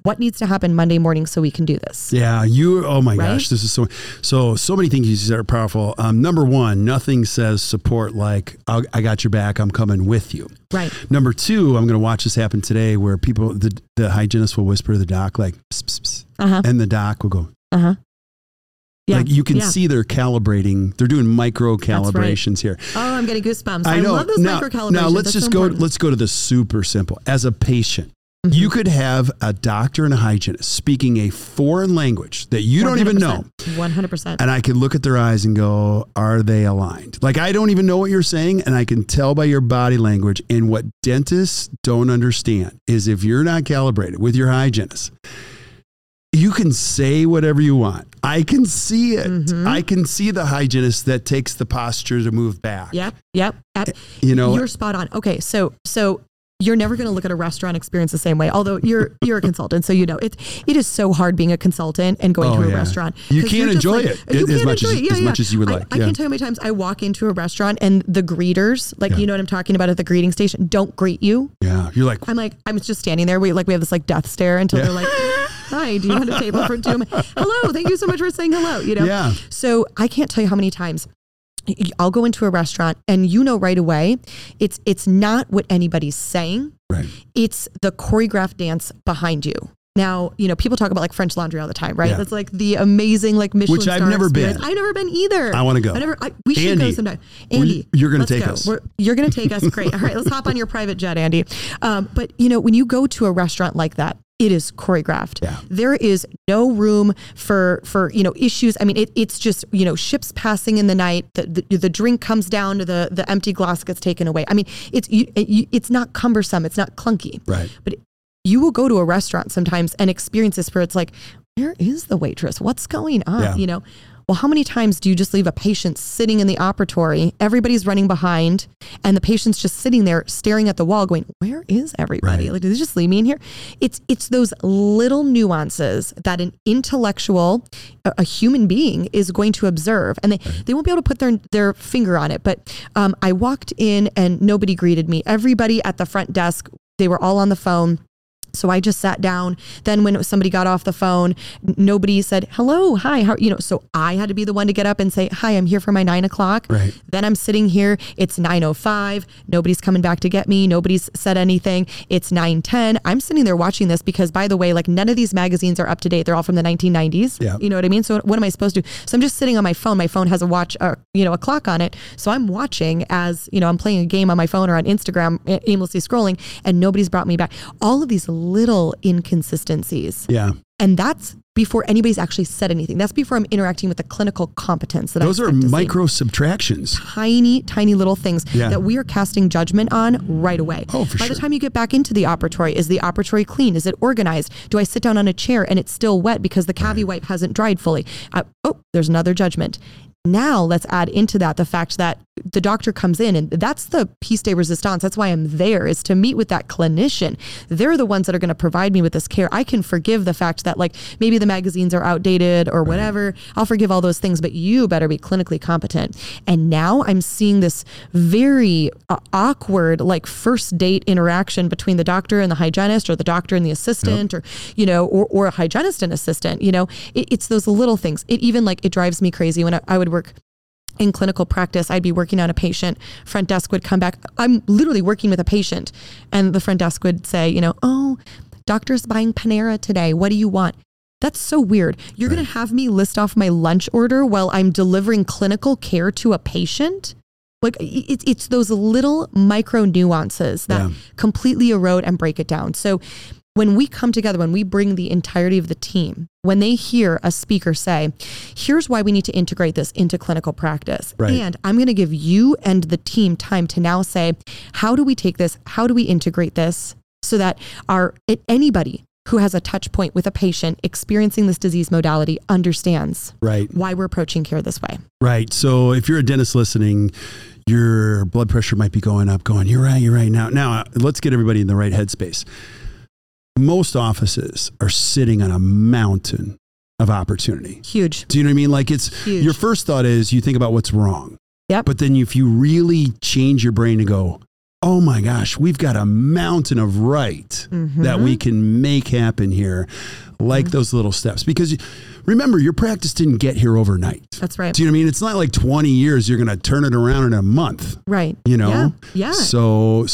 What needs to happen Monday morning so we can do this? Yeah. You, oh my right? gosh, this is so, so, so many things you said are powerful. Um, number one, nothing says support like, I'll, I got your back, I'm coming with you. Right. Number two, I'm going to watch this happen today where people, the, the hygienist will whisper to the doc like, pss, pss, pss, uh-huh. and the doc will go, uh-huh. Yeah. Like you can yeah. see they're calibrating. They're doing micro calibrations right. here. Oh, I'm getting goosebumps. I, I love those now, micro calibrations. Now let's That's just so go, important. let's go to the super simple. As a patient, mm-hmm. you could have a doctor and a hygienist speaking a foreign language that you don't even know. one hundred percent. And I can look at their eyes and go, are they aligned? Like, I don't even know what you're saying. And I can tell by your body language. And what dentists don't understand is if you're not calibrated with your hygienist, you can say whatever you want. I can see it. Mm-hmm. I can see the hygienist that takes the posture to move back. Yep. Yep. At, you know, you're spot on. Okay. So, so you're never going to look at a restaurant experience the same way. Although you're, you're a consultant. So, you know, it, it is so hard being a consultant and going oh, to a yeah. restaurant. You can't enjoy like, it you as, can't much, enjoy as, it. Yeah, as yeah. much as you would I, like. I yeah. can't tell you how many times I walk into a restaurant and the greeters, like, yeah. you know what I'm talking about at the greeting station, don't greet you. Yeah. You're like, I'm like, I'm just standing there. We like, we have this like death stare until yeah. they're like, hi, do you want a table for two? Hello, thank you so much for saying hello, you know? Yeah. So I can't tell you how many times I'll go into a restaurant and you know right away, it's it's not what anybody's saying. Right. It's the choreographed dance behind you. Now, you know, people talk about like French Laundry all the time, right? Yeah. That's like the amazing like Michelin Which I've star never experience. been. I've never been either. I want to go. I never, I, we Andy, should go sometime. Andy, you're going to take go. us. We're, you're going to take us. Great. All right, let's hop on your private jet, Andy. Um, but, you know, when you go to a restaurant like that, it is choreographed. Yeah. There is no room for, for, you know, issues. I mean, it, it's just, you know, ships passing in the night, the, the, the drink comes down to the, the empty glass gets taken away. I mean, it's, you, it, it's not cumbersome. It's not clunky, right? But you will go to a restaurant sometimes and experience this where it's like, where is the waitress? What's going on? Yeah. You know? Well, how many times do you just leave a patient sitting in the operatory? Everybody's running behind and the patient's just sitting there staring at the wall going, where is everybody? Right. Like, did they just leave me in here? It's, it's those little nuances that an intellectual, a, a human being is going to observe, and they, right. they won't be able to put their, their finger on it. But um, I walked in and nobody greeted me. Everybody at the front desk, they were all on the phone. So I just sat down. Then when somebody got off the phone, nobody said, hello, hi, how, you know, so I had to be the one to get up and say, hi, I'm here for my nine o'clock. Right. Then I'm sitting here. It's nine oh five. Nobody's coming back to get me. Nobody's said anything. It's nine ten. I'm sitting there watching this because, by the way, like none of these magazines are up to date. They're all from the nineteen nineties. Yeah. You know what I mean? So what am I supposed to do? So I'm just sitting on my phone. My phone has a watch, or, you know, a clock on it. So I'm watching as, you know, I'm playing a game on my phone or on Instagram, aimlessly scrolling, and nobody's brought me back. All of these little inconsistencies. Yeah. And that's before anybody's actually said anything. That's before I'm interacting with the clinical competence. That Those I are micro see. subtractions. Tiny, tiny little things yeah. that we are casting judgment on right away. Oh, for By sure. the time you get back into the operatory, is the operatory clean? Is it organized? Do I sit down on a chair and it's still wet because the cavi right. wipe hasn't dried fully? Uh, oh, there's another judgment. Now let's add into that the fact that the doctor comes in, and that's the piece de resistance. That's why I'm there, is to meet with that clinician. They're the ones that are going to provide me with this care. I can forgive the fact that like maybe the magazines are outdated or whatever. I'll forgive all those things, but you better be clinically competent. And now I'm seeing this very uh, awkward like first date interaction between the doctor and the hygienist, or the doctor and the assistant, yep. or, you know, or, or a hygienist and assistant, you know, it, it's those little things. It even like, it drives me crazy when I, I would work in clinical practice. I'd be working on a patient, front desk would come back. I'm literally working with a patient, and the front desk would say, you know, oh, doctor's buying Panera today. What do you want? That's so weird. You're right. going to have me list off my lunch order while I'm delivering clinical care to a patient? Like it, it's those little micro nuances that yeah. completely erode and break it down. So when we come together, when we bring the entirety of the team, when they hear a speaker say, here's why we need to integrate this into clinical practice. Right. And I'm going to give you and the team time to now say, how do we take this? How do we integrate this so that our anybody who has a touch point with a patient experiencing this disease modality understands right. why we're approaching care this way. Right. So if you're a dentist listening, your blood pressure might be going up, going, you're right, you're right. Now, now let's get everybody in the right headspace. Most offices are sitting on a mountain of opportunity. Huge. Do you know what I mean? Like it's, Huge. Your first thought is you think about what's wrong. Yep. But then if you really change your brain and go, oh my gosh, we've got a mountain of right mm-hmm. that we can make happen here, like mm-hmm. those little steps. Because remember, your practice didn't get here overnight. That's right. Do you know what I mean? It's not like twenty years, you're going to turn it around in a month. Right. You know? Yeah. yeah. So...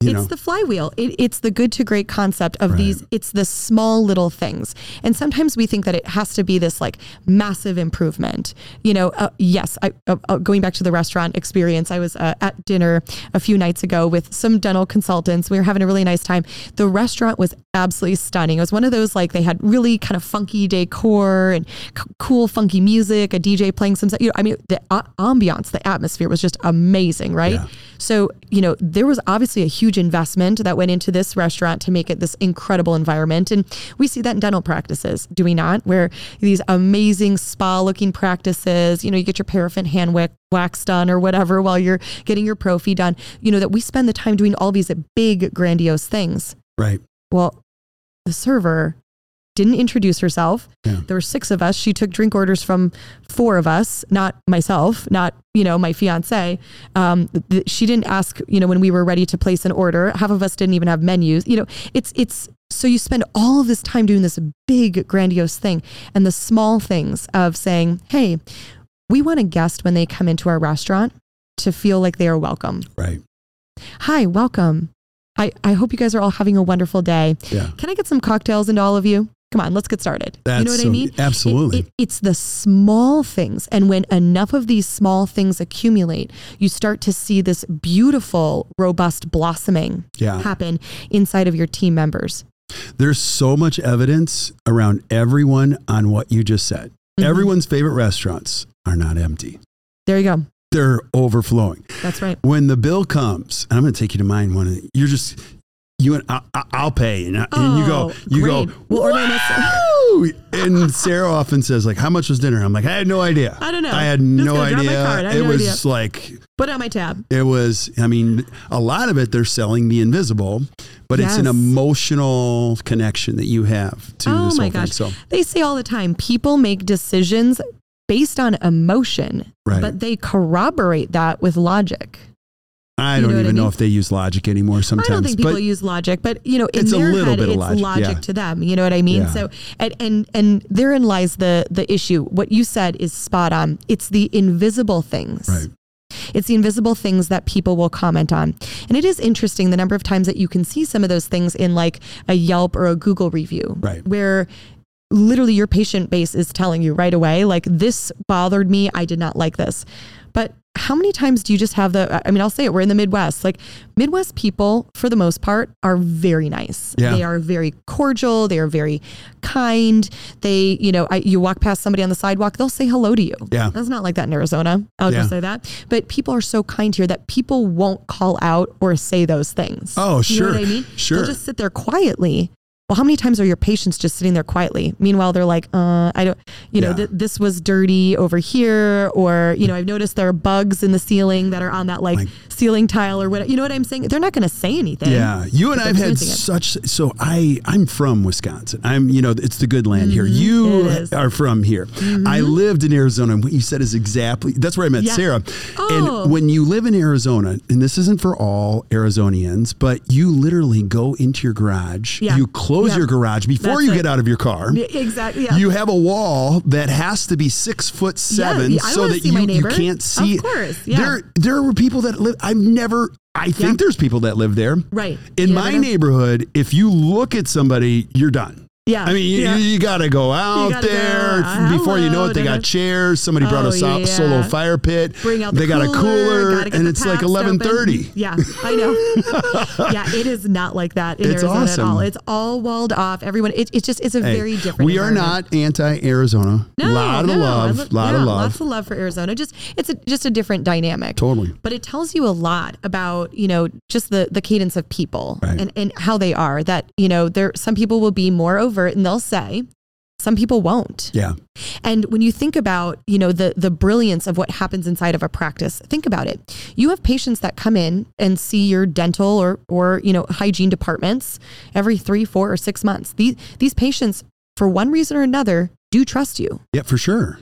You it's know. the flywheel. It, it's the good to great concept of right. these. It's the small little things. And sometimes we think that it has to be this like massive improvement. You know, uh, yes, I, uh, going back to the restaurant experience, I was uh, at dinner a few nights ago with some dental consultants. We were having a really nice time. The restaurant was absolutely stunning. It was one of those, like, they had really kind of funky decor and c- cool, funky music, a D J playing some, you know, I mean, the uh, ambiance, the atmosphere was just amazing, right? Yeah. So, you know, there was obviously a huge investment that went into this restaurant to make it this incredible environment. And we see that in dental practices, do we not? Where these amazing spa looking practices, you know, you get your paraffin hand wax done or whatever while you're getting your prophy done, you know, that we spend the time doing all these big, grandiose things. Right. Well, the server didn't introduce herself. Yeah. There were six of us. She took drink orders from four of us, not myself, not, you know, my fiance. Um, th- she didn't ask, you know, when we were ready to place an order. Half of us didn't even have menus. You know, it's, it's, so you spend all of this time doing this big, grandiose thing, and the small things of saying, hey, we want a guest when they come into our restaurant to feel like they are welcome. Right. Hi, welcome. I, I hope you guys are all having a wonderful day. Yeah. Can I get some cocktails into all of you? Come on, let's get started. That's you know what so, I mean? Absolutely. It, it, it's the small things. And when enough of these small things accumulate, you start to see this beautiful, robust blossoming yeah. happen inside of your team members. There's so much evidence around everyone on what you just said. Mm-hmm. Everyone's favorite restaurants are not empty. There you go. They're overflowing. That's right. When the bill comes, and I'm going to take you to mine one of the, you're just... You and I, I'll pay, and, I, oh, and you go. You great. go. We'll order myself. And Sarah often says, "Like, how much was dinner?" I'm like, "I had no idea. I don't know. I had Just no idea. I had it no was idea. like put on my tab. It was. I mean, a lot of it. They're selling the invisible, but yes. it's an emotional connection that you have to. Oh this my whole gosh! Thing, so. They say all the time, people make decisions based on emotion, right. but they corroborate that with logic. I you don't know even I mean? know if they use logic anymore sometimes. I don't think people but use logic, but you know, in it's their a little head, bit of logic, logic yeah. to them. You know what I mean? Yeah. So, and, and, and therein lies the, the issue. What you said is spot on. It's the invisible things. Right. It's the invisible things that people will comment on. And it is interesting the number of times that you can see some of those things in like a Yelp or a Google review, right. where literally your patient base is telling you right away, like, this bothered me. I did not like this. But how many times do you just have the, I mean, I'll say it, we're in the Midwest, like Midwest people for the most part are very nice. Yeah. They are very cordial. They are very kind. They, you know, I, you walk past somebody on the sidewalk, they'll say hello to you. Yeah. That's not like that in Arizona. I'll yeah. just say that. But people are so kind here that people won't call out or say those things. Oh, sure. You know what I mean? Sure. They'll just sit there quietly. Well, how many times are your patients just sitting there quietly? Meanwhile, they're like, uh, I don't, you yeah. know, th- this was dirty over here. Or, you know, I've noticed there are bugs in the ceiling that are on that like, like ceiling tile or whatever. You know what I'm saying? They're not going to say anything. Yeah. You and I've had such, it. so I, I'm from Wisconsin. I'm, you know, it's the good land mm-hmm. here. You are from here. Mm-hmm. I lived in Arizona. And what you said is exactly, that's where I met yeah. Sarah. Oh. And when you live in Arizona, and this isn't for all Arizonians, but you literally go into your garage, yeah. you close Close yeah. your garage before That's you it. get out of your car. Exactly. Yeah. You have a wall that has to be six foot seven yeah, so that you, you can't see. Of course. Yeah. There, there were people that live. I've never. I think yeah. there's people that live there. Right. In you my neighborhood, if you look at somebody, you're done. Yeah. I mean, you, yeah. you, you got to go out there. Go. Before Hello, you know it, they dinner. got chairs. Somebody oh, brought a yeah. solo fire pit. Bring out the they cooler, got a cooler, and it's like eleven thirty. Yeah, I know. yeah, it is not like that in it's Arizona awesome. at all. It's all walled off. Everyone, it's it just it's a hey, very different We are not anti-Arizona. No, lot no, of love, lo- lot yeah, of love. Lots of love for Arizona. Just It's a, just a different dynamic. Totally. But it tells you a lot about, you know, just the, the cadence of people right. and, and how they are. That, you know, there some people will be more over and they'll say, some people won't. Yeah. And when you think about, you know, the, the brilliance of what happens inside of a practice, think about it. You have patients that come in and see your dental or, or, you know, hygiene departments every three, four or six months. These, these patients, for one reason or another, do trust you. Yeah, for sure.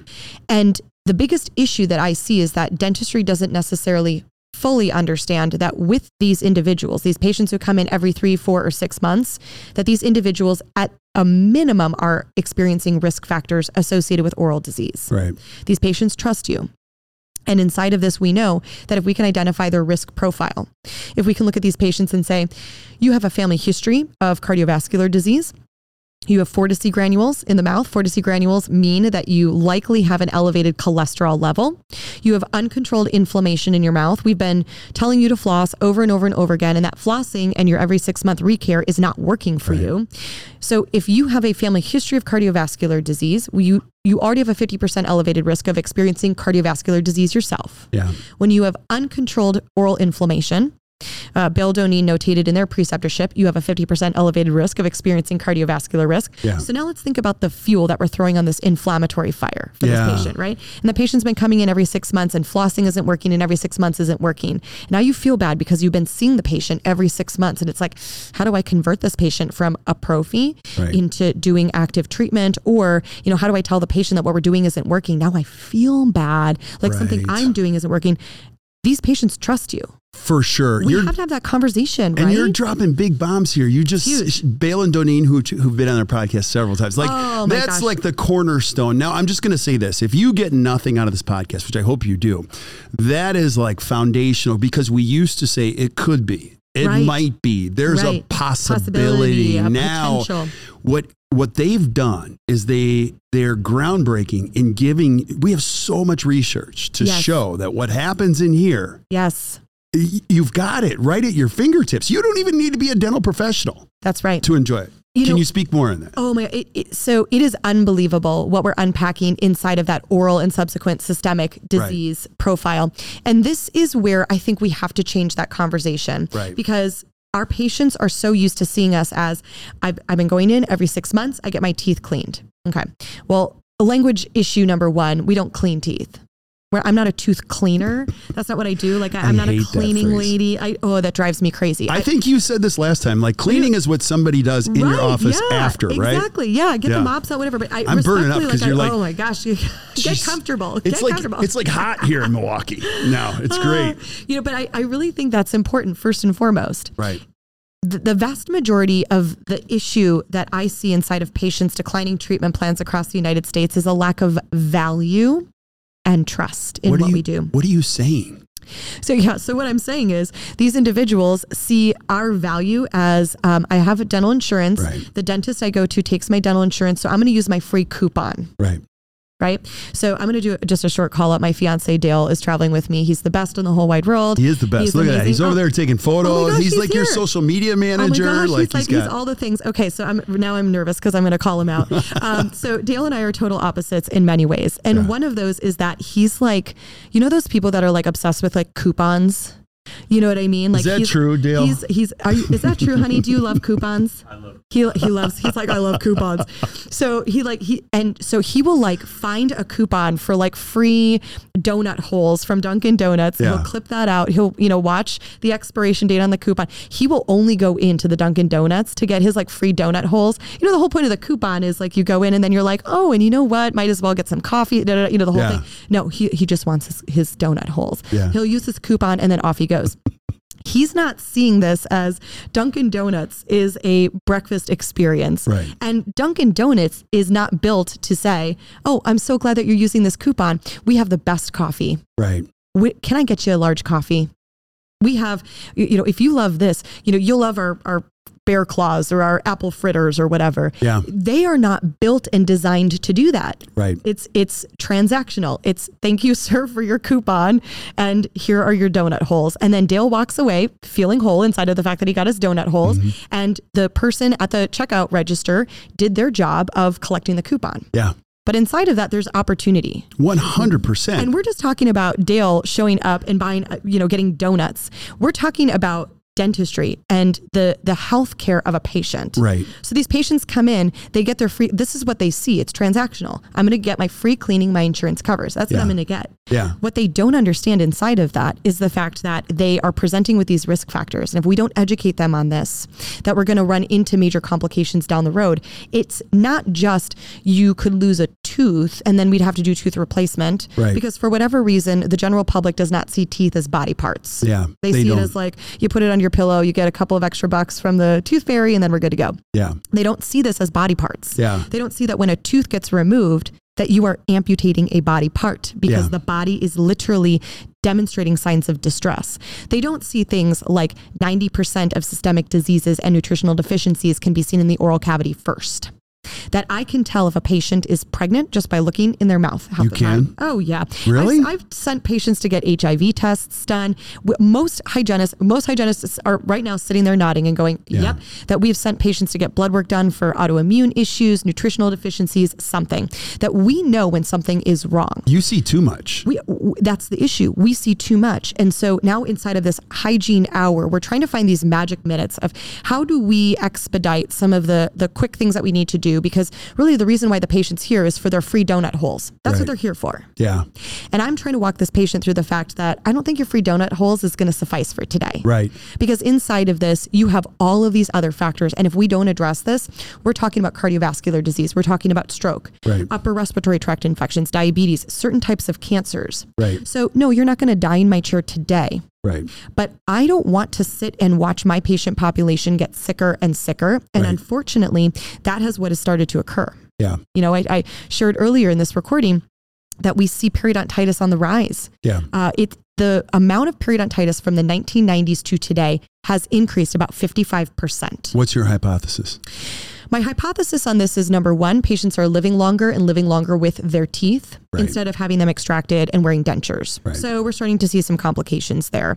And the biggest issue that I see is that dentistry doesn't necessarily fully understand that with these individuals, these patients who come in every three, four or six months, that these individuals at a minimum are experiencing risk factors associated with oral disease. Right. These patients trust you. And inside of this, we know that if we can identify their risk profile, if we can look at these patients and say, you have a family history of cardiovascular disease, you have Fordyce granules in the mouth. Fordyce granules mean that you likely have an elevated cholesterol level. You have uncontrolled inflammation in your mouth. We've been telling you to floss over and over and over again, and that flossing and your every six month recare is not working for right. you. So if you have a family history of cardiovascular disease, you you already have a fifty percent elevated risk of experiencing cardiovascular disease yourself. Yeah. When you have uncontrolled oral inflammation, Uh, Bill Doneen notated in their preceptorship, you have a fifty percent elevated risk of experiencing cardiovascular risk. Yeah. So now let's think about the fuel that we're throwing on this inflammatory fire for yeah. this patient, right? And the patient's been coming in every six months and flossing isn't working and every six months isn't working. Now you feel bad because you've been seeing the patient every six months and it's like, how do I convert this patient from a prophy right. into doing active treatment? Or, you know, how do I tell the patient that what we're doing isn't working? Now I feel bad, like right. something I'm doing isn't working. These patients trust you. For sure. We you're, have to have that conversation, and right? you're dropping big bombs here. You just, Huge. Bill and Doneen, who, who've been on our podcast several times, like oh that's gosh. like the cornerstone. Now, I'm just going to say this. If you get nothing out of this podcast, which I hope you do, that is like foundational because we used to say it could be. It right. might be. There's right. a possibility. possibility a now, potential. what what they've done is they, they're groundbreaking in giving, we have so much research to yes. show that what happens in here. Yes. You've got it right at your fingertips. You don't even need to be a dental professional. That's right. To enjoy it. You Can know, you speak more on that? Oh my, it, it, so it is unbelievable what we're unpacking inside of that oral and subsequent systemic disease right. profile. And this is where I think we have to change that conversation right. because our patients are so used to seeing us as I've, I've been going in every six months, I get my teeth cleaned. Okay. Well, language issue number one, we don't clean teeth. Where I'm not a tooth cleaner. That's not what I do. Like I, I'm not a cleaning lady. I, oh, that drives me crazy. I, I think you said this last time, like cleaning is what somebody does in right, your office yeah, after, right? Exactly. Yeah. Get yeah. the mops out, whatever. But I, I'm burning up because like you're I, like, oh my gosh, you, get comfortable. It's get like, comfortable. It's like hot here in Milwaukee. No, it's great. Uh, you know, but I, I really think that's important first and foremost. Right. The vast majority of the issue that I see inside of patients declining treatment plans across the United States is a lack of value and trust in what, what you, we do. What are you saying? So yeah, so what I'm saying is these individuals see our value as um, I have a dental insurance. Right. The dentist I go to takes my dental insurance. So I'm going to use my free coupon. Right. Right. So I'm going to do just a short call out. My fiance, Dale, is traveling with me. He's the best in the whole wide world. He is the best. He's Look amazing. at that. He's over there taking photos. Oh gosh, he's, he's like here. your social media manager. Oh gosh, like he's, he's, like, got... he's all the things. Okay. So I'm now I'm nervous because I'm going to call him out. um, so Dale and I are total opposites in many ways. And yeah. one of those is that he's like, you know, those people that are like obsessed with like coupons. You know what I mean? Like is that he's, true, Dale? He's, he's, are you, is that true, honey? Do you love coupons? I love he, he loves, he's like, I love coupons. So he like, he, and so he will like find a coupon for like free donut holes from Dunkin' Donuts. Yeah. He'll clip that out. He'll, you know, watch the expiration date on the coupon. He will only go into the Dunkin' Donuts to get his like free donut holes. You know, the whole point of the coupon is like you go in and then you're like, oh, and you know what? Might as well get some coffee. Da, da, da, you know, the whole yeah. thing. No, he, he just wants his, his donut holes. Yeah. He'll use his coupon and then off he goes. Goes. He's not seeing this as Dunkin' Donuts is a breakfast experience. Right. And Dunkin' Donuts is not built to say, oh, I'm so glad that you're using this coupon. We have the best coffee. Right. We, can I get you a large coffee? We have, you know, if you love this, you know, you'll love our, our bear claws or our apple fritters or whatever. Yeah. They are not built and designed to do that. Right. It's it's transactional. It's thank you, sir, for your coupon. And here are your donut holes. And then Dale walks away feeling whole inside of the fact that he got his donut holes. Mm-hmm. And the person at the checkout register did their job of collecting the coupon. Yeah. But inside of that, there's opportunity. one hundred percent. And we're just talking about Dale showing up and buying, you know, getting donuts. We're talking about dentistry and the the healthcare of a patient. Right. So these patients come in, they get their free, this is what they see. It's transactional. I'm going to get my free cleaning, my insurance covers. That's yeah. what I'm going to get. Yeah. What they don't understand inside of that is the fact that they are presenting with these risk factors. And if we don't educate them on this, that we're going to run into major complications down the road. It's not just you could lose a tooth and then we'd have to do tooth replacement. Right. Because for whatever reason, the general public does not see teeth as body parts. Yeah. They, they see don't. It as like you put it on your pillow, you get a couple of extra bucks from the tooth fairy, and then we're good to go. Yeah. They don't see this as body parts. Yeah. They don't see that when a tooth gets removed, that you are amputating a body part because yeah. the body is literally demonstrating signs of distress. They don't see things like ninety percent of systemic diseases and nutritional deficiencies can be seen in the oral cavity first. That I can tell if a patient is pregnant just by looking in their mouth. You can? Time. Oh, yeah. Really? I, I've sent patients to get H I V tests done. Most hygienists, most hygienists are right now sitting there nodding and going, yeah. yep, that we've sent patients to get blood work done for autoimmune issues, nutritional deficiencies, something that we know when something is wrong. You see too much. We, that's the issue. We see too much. And so now inside of this hygiene hour, we're trying to find these magic minutes of how do we expedite some of the, the quick things that we need to do, because really the reason why the patient's here is for their free donut holes. That's right. What they're here for. Yeah. And I'm trying to walk this patient through the fact that I don't think your free donut holes is going to suffice for today. Right. Because inside of this, you have all of these other factors. And if we don't address this, we're talking about cardiovascular disease. We're talking about stroke, right. upper respiratory tract infections, diabetes, certain types of cancers. Right. So no, you're not going to die in my chair today. Right. But I don't want to sit and watch my patient population get sicker and sicker. And right. unfortunately, that has what has started to occur. Yeah. You know, I, I shared earlier in this recording that we see periodontitis on the rise. Yeah. Uh, it, the amount of periodontitis from the nineteen nineties to today has increased about fifty-five percent. What's your hypothesis? My hypothesis on this is number one, patients are living longer and living longer with their teeth right. instead of having them extracted and wearing dentures. Right. So we're starting to see some complications there.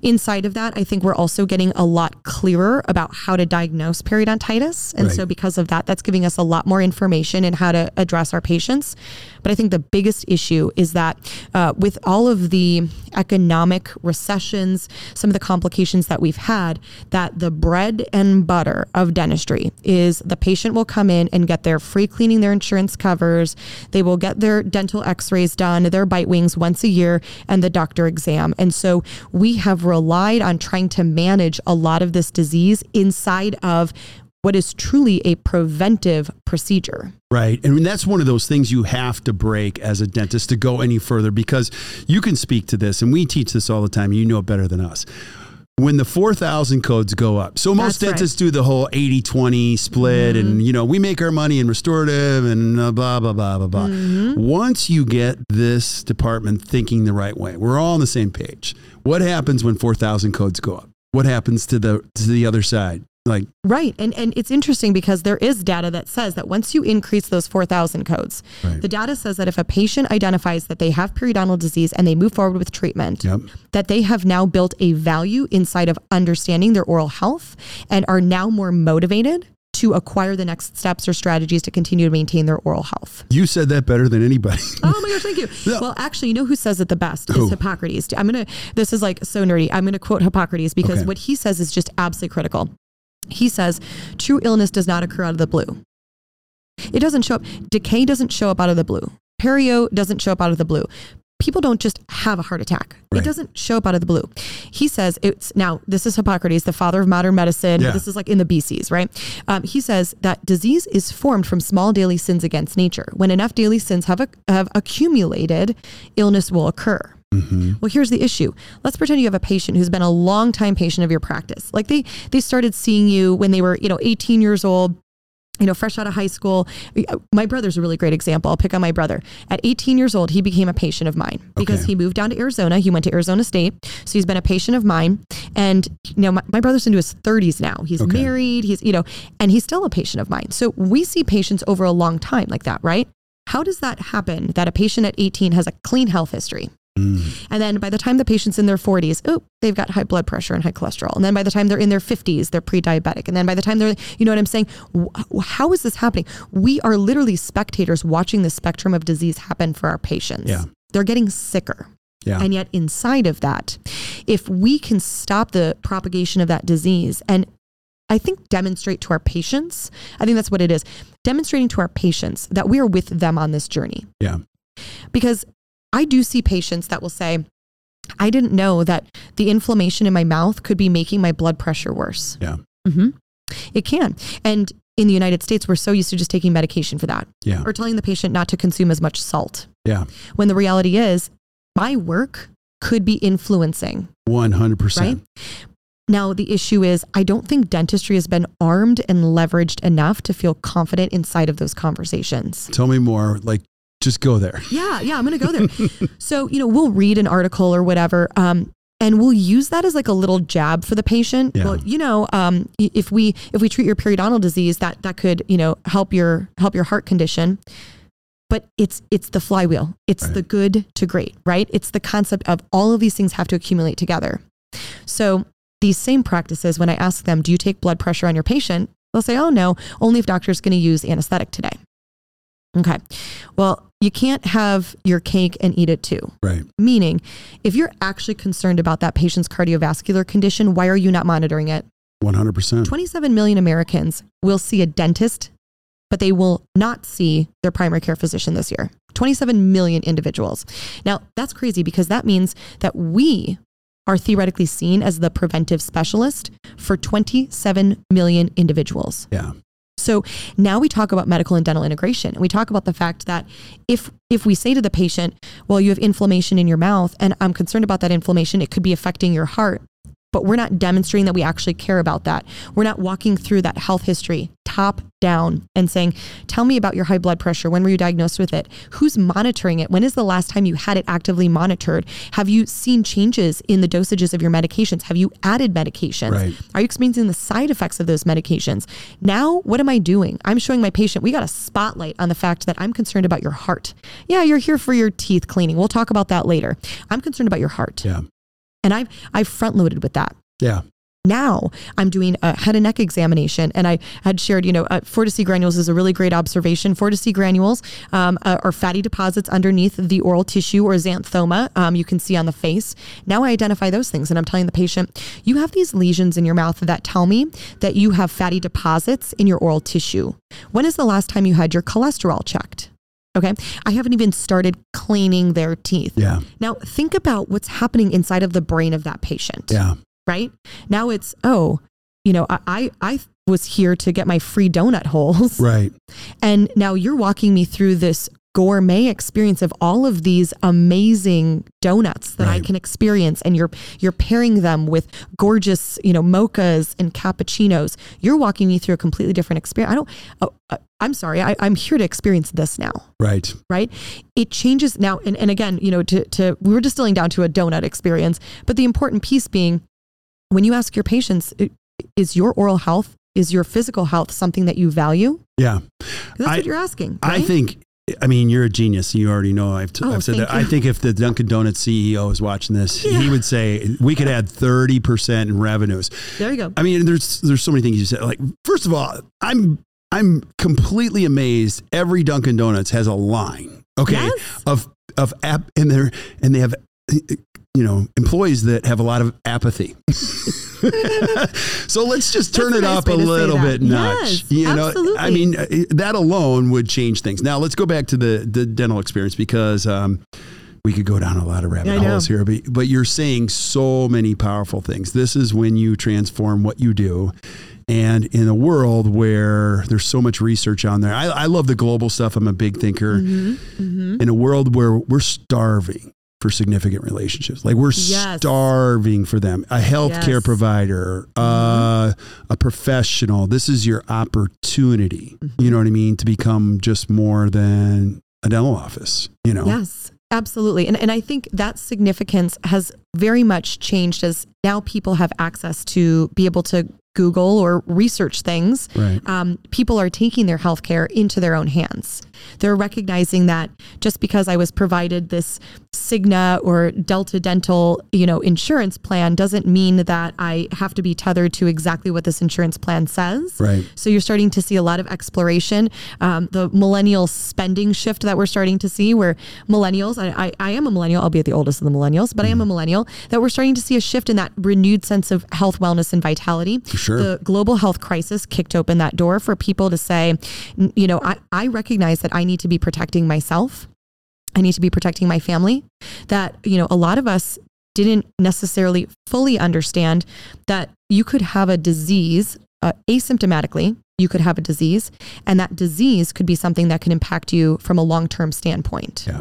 Inside of that, I think we're also getting a lot clearer about how to diagnose periodontitis. And right. so because of that, that's giving us a lot more information in how to address our patients. But I think the biggest issue is that uh, with all of the economic recessions, some of the complications that we've had, that the bread and butter of dentistry is the patient will come in and get their free cleaning, their insurance covers. They will get their dental x-rays done, their bite wings once a year, and the doctor exam. And so we have relied on trying to manage a lot of this disease inside of what is truly a preventive procedure. Right. And that's one of those things you have to break as a dentist to go any further, because you can speak to this, and we teach this all the time. You know it better than us. When the four thousand codes go up. So most That's dentists right. do the whole eighty twenty split mm-hmm. and, you know, we make our money in restorative and blah, blah, blah, blah, blah. Mm-hmm. Once you get this department thinking the right way, we're all on the same page. What happens when four thousand codes go up? What happens to the to the other side? Like Right. And and it's interesting because there is data that says that once you increase those four thousand codes, right. the data says that if a patient identifies that they have periodontal disease and they move forward with treatment, yep. that they have now built a value inside of understanding their oral health and are now more motivated to acquire the next steps or strategies to continue to maintain their oral health. You said that better than anybody. Oh my gosh, thank you. No. Well, actually, you know who says it the best? Who? Is Hippocrates. I'm going to, this is like so nerdy. I'm going to quote Hippocrates because okay. what he says is just absolutely critical. He says, true illness does not occur out of the blue. It doesn't show up. Decay doesn't show up out of the blue. Perio doesn't show up out of the blue. People don't just have a heart attack. Right. It doesn't show up out of the blue. He says it's now, this is Hippocrates, the father of modern medicine. Yeah. This is like in the B Cs, right? Um, he says that disease is formed from small daily sins against nature. When enough daily sins have, have accumulated, illness will occur. Mm-hmm. Well, here's the issue. Let's pretend you have a patient who's been a long time patient of your practice. Like they, they started seeing you when they were, you know, eighteen years old. you know, fresh out of high school. My brother's a really great example. I'll pick on my brother. At eighteen years old, he became a patient of mine because okay. he moved down to Arizona. He went to Arizona State. So he's been a patient of mine. And, you know, my, my brother's into his thirties now. He's okay. married. He's, you know, and he's still a patient of mine. So we see patients over a long time like that, right? How does that happen that a patient at eighteen has a clean health history? Mm. And then by the time the patient's in their forties, oh, they've got high blood pressure and high cholesterol. And then by the time they're in their fifties, they're pre-diabetic. And then by the time they're, you know what I'm saying? How is this happening? We are literally spectators watching the spectrum of disease happen for our patients. Yeah. They're getting sicker. Yeah. And yet inside of that, if we can stop the propagation of that disease and I think demonstrate to our patients, I think that's what it is, demonstrating to our patients that we are with them on this journey. Yeah. Because I do see patients that will say, I didn't know that the inflammation in my mouth could be making my blood pressure worse. Yeah. Mm-hmm. It can. And in the United States, we're so used to just taking medication for that. Yeah. Or telling the patient not to consume as much salt. Yeah. When the reality is, my work could be influencing. one hundred percent. Right? Now, the issue is, I don't think dentistry has been armed and leveraged enough to feel confident inside of those conversations. Tell me more. Like, just go there. Yeah. Yeah. I'm going to go there. So, you know, we'll read an article or whatever. Um, and we'll use that as like a little jab for the patient. Yeah. Well, you know, um, if we, if we treat your periodontal disease, that, that could, you know, help your, help your heart condition, but it's, it's the flywheel. It's right. The good to great, right? It's the concept of all of these things have to accumulate together. So these same practices, when I ask them, do you take blood pressure on your patient? They'll say, oh no, only if doctor's going to use anesthetic today. Okay. Well, you can't have your cake and eat it too. Right. Meaning, if you're actually concerned about that patient's cardiovascular condition, why are you not monitoring it? one hundred percent. twenty-seven million Americans will see a dentist, but they will not see their primary care physician this year. twenty-seven million individuals. Now, that's crazy because that means that we are theoretically seen as the preventive specialist for twenty-seven million individuals. Yeah. So now we talk about medical and dental integration, and we talk about the fact that if if we say to the patient, well, you have inflammation in your mouth and I'm concerned about that inflammation, it could be affecting your heart, but we're not demonstrating that we actually care about that. We're not walking through that health history top down and saying, tell me about your high blood pressure. When were you diagnosed with it? Who's monitoring it? When is the last time you had it actively monitored? Have you seen changes in the dosages of your medications? Have you added medications? Right. Are you experiencing the side effects of those medications? Now, what am I doing? I'm showing my patient, we got a spotlight on the fact that I'm concerned about your heart. Yeah, you're here for your teeth cleaning. We'll talk about that later. I'm concerned about your heart. Yeah. And I've, I've front loaded with that. Yeah. Now I'm doing a head and neck examination, and I had shared, you know, uh, Fordyce granules is a really great observation. Fordyce granules um, uh, are fatty deposits underneath the oral tissue or xanthoma um, you can see on the face. Now I identify those things and I'm telling the patient, you have these lesions in your mouth that tell me that you have fatty deposits in your oral tissue. When is the last time you had your cholesterol checked? Okay. I haven't even started cleaning their teeth. Yeah. Now think about what's happening inside of the brain of that patient. Yeah. Right? Now it's, oh, you know, I, I was here to get my free donut holes. Right. And now you're walking me through this gourmet experience of all of these amazing donuts that right. I can experience. And you're, you're pairing them with gorgeous, you know, mochas and cappuccinos. You're walking me through a completely different experience. I don't, oh, I'm sorry. I, I'm here to experience this now. Right. Right. It changes now. And, and again, you know, to, to, we were distilling down to a donut experience, but the important piece being, when you ask your patients, is your oral health, is your physical health something that you value? Yeah. That's I, what you're asking. Right? I think, I mean, you're a genius. You already know I've, t- oh, I've said that. You. I think if the Dunkin' Donuts C E O is watching this, yeah. he would say we could add thirty percent in revenues. There you go. I mean, there's, there's so many things you said. Like, first of all, I'm, I'm completely amazed. Every Dunkin' Donuts has a line. Okay. Yes. Of, of app in there, and they have, you know, employees that have a lot of apathy. So let's just turn it nice up a little bit notch. Yes, you know, absolutely. I mean, that alone would change things. Now let's go back to the, the dental experience, because um, we could go down a lot of rabbit yeah, holes here, but, but you're saying so many powerful things. This is when you transform what you do. And in a world where there's so much research on there, I, I love the global stuff. I'm a big thinker. Mm-hmm, mm-hmm. In a world where we're starving for significant relationships. Like we're yes. starving for them. A healthcare yes. provider, uh, mm-hmm. a professional. This is your opportunity. Mm-hmm. You know what I mean? To become just more than a dental office, you know? Yes, absolutely. And and I think that significance has very much changed as now people have access to be able to Google or research things. Right. Um, people are taking their healthcare into their own hands. They're recognizing that just because I was provided this Cigna or Delta Dental, you know, insurance plan doesn't mean that I have to be tethered to exactly what this insurance plan says. Right. So you're starting to see a lot of exploration. Um, the millennial spending shift that we're starting to see, where millennials, I, I, I am a millennial, albeit the oldest of the millennials, but mm. I am a millennial, that we're starting to see a shift in that renewed sense of health, wellness, and vitality. Sure. The global health crisis kicked open that door for people to say, you know, I, I recognize that I need to be protecting myself. I need to be protecting my family. That, you know, a lot of us didn't necessarily fully understand that you could have a disease uh, asymptomatically. You could have a disease, and that disease could be something that can impact you from a long-term standpoint. Yeah.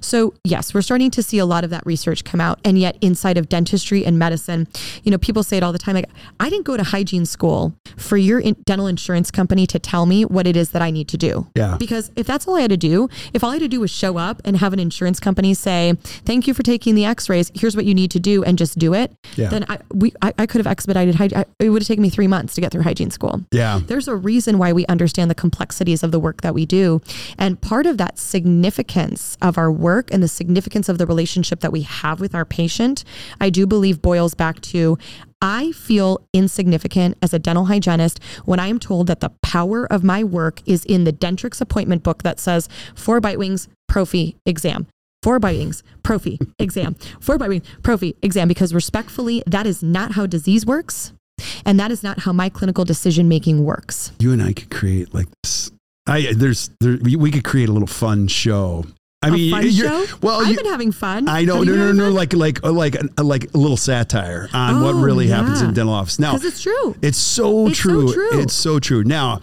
So yes, we're starting to see a lot of that research come out. And yet inside of dentistry and medicine, you know, people say it all the time. Like, I didn't go to hygiene school for your in- dental insurance company to tell me what it is that I need to do. Yeah. Because if that's all I had to do, if all I had to do was show up and have an insurance company say, thank you for taking the x-rays, here's what you need to do, and just do it. Yeah. Then I, we, I, I could have expedited. Hy- it would have taken me three months to get through hygiene school. Yeah. There's a reason why we understand the complexities of the work that we do. And part of that significance of our work and the significance of the relationship that we have with our patient, I do believe boils back to, I feel insignificant as a dental hygienist when I am told that the power of my work is in the Dentrix appointment book that says four bite wings, prophy, exam. Four bitings, prophy, exam. Four bite wings, prophy, exam. Because respectfully, that is not how disease works. And that is not how my clinical decision-making works. You and I could create like this. I, there's, there, we could create a little fun show. I a mean, fun you're, show? Well, I've you, been having fun. I know, no, no, no, like, like, like, like a little satire on oh, what really yeah. happens in dental office. Now, because it's true. It's so it's true. so true. It's so true. Now,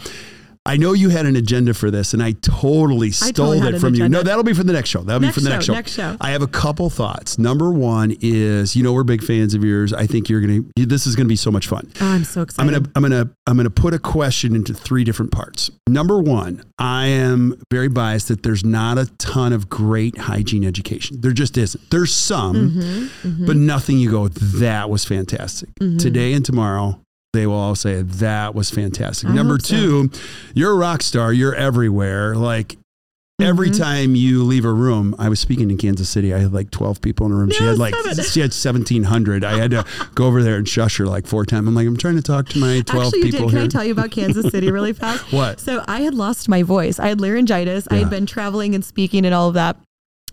I know you had an agenda for this, and I totally stole I totally it from you. No, that'll be for the next show. That'll next be for the next show, show. Next show. I have a couple thoughts. Number one is, you know, we're big fans of yours. I think you're gonna. This is gonna be so much fun. Oh, I'm so excited. I'm gonna. I'm gonna. I'm gonna put a question into three different parts. Number one, I am very biased that there's not a ton of great hygiene education. There just isn't. There's some, mm-hmm, mm-hmm. but nothing you go, that was fantastic. Mm-hmm. Today and tomorrow, they will all say that was fantastic. I Number two, so. You're a rock star. You're everywhere. Like mm-hmm. every time you leave a room, I was speaking in Kansas City. I had like twelve people in a room. No, she had like, seven. She had seventeen hundred. I had to go over there and shush her like four times. I'm like, I'm trying to talk to my twelve Actually, people. Actually, Can here. I tell you about Kansas City really fast? What? So I had lost my voice. I had laryngitis. Yeah. I had been traveling and speaking and all of that.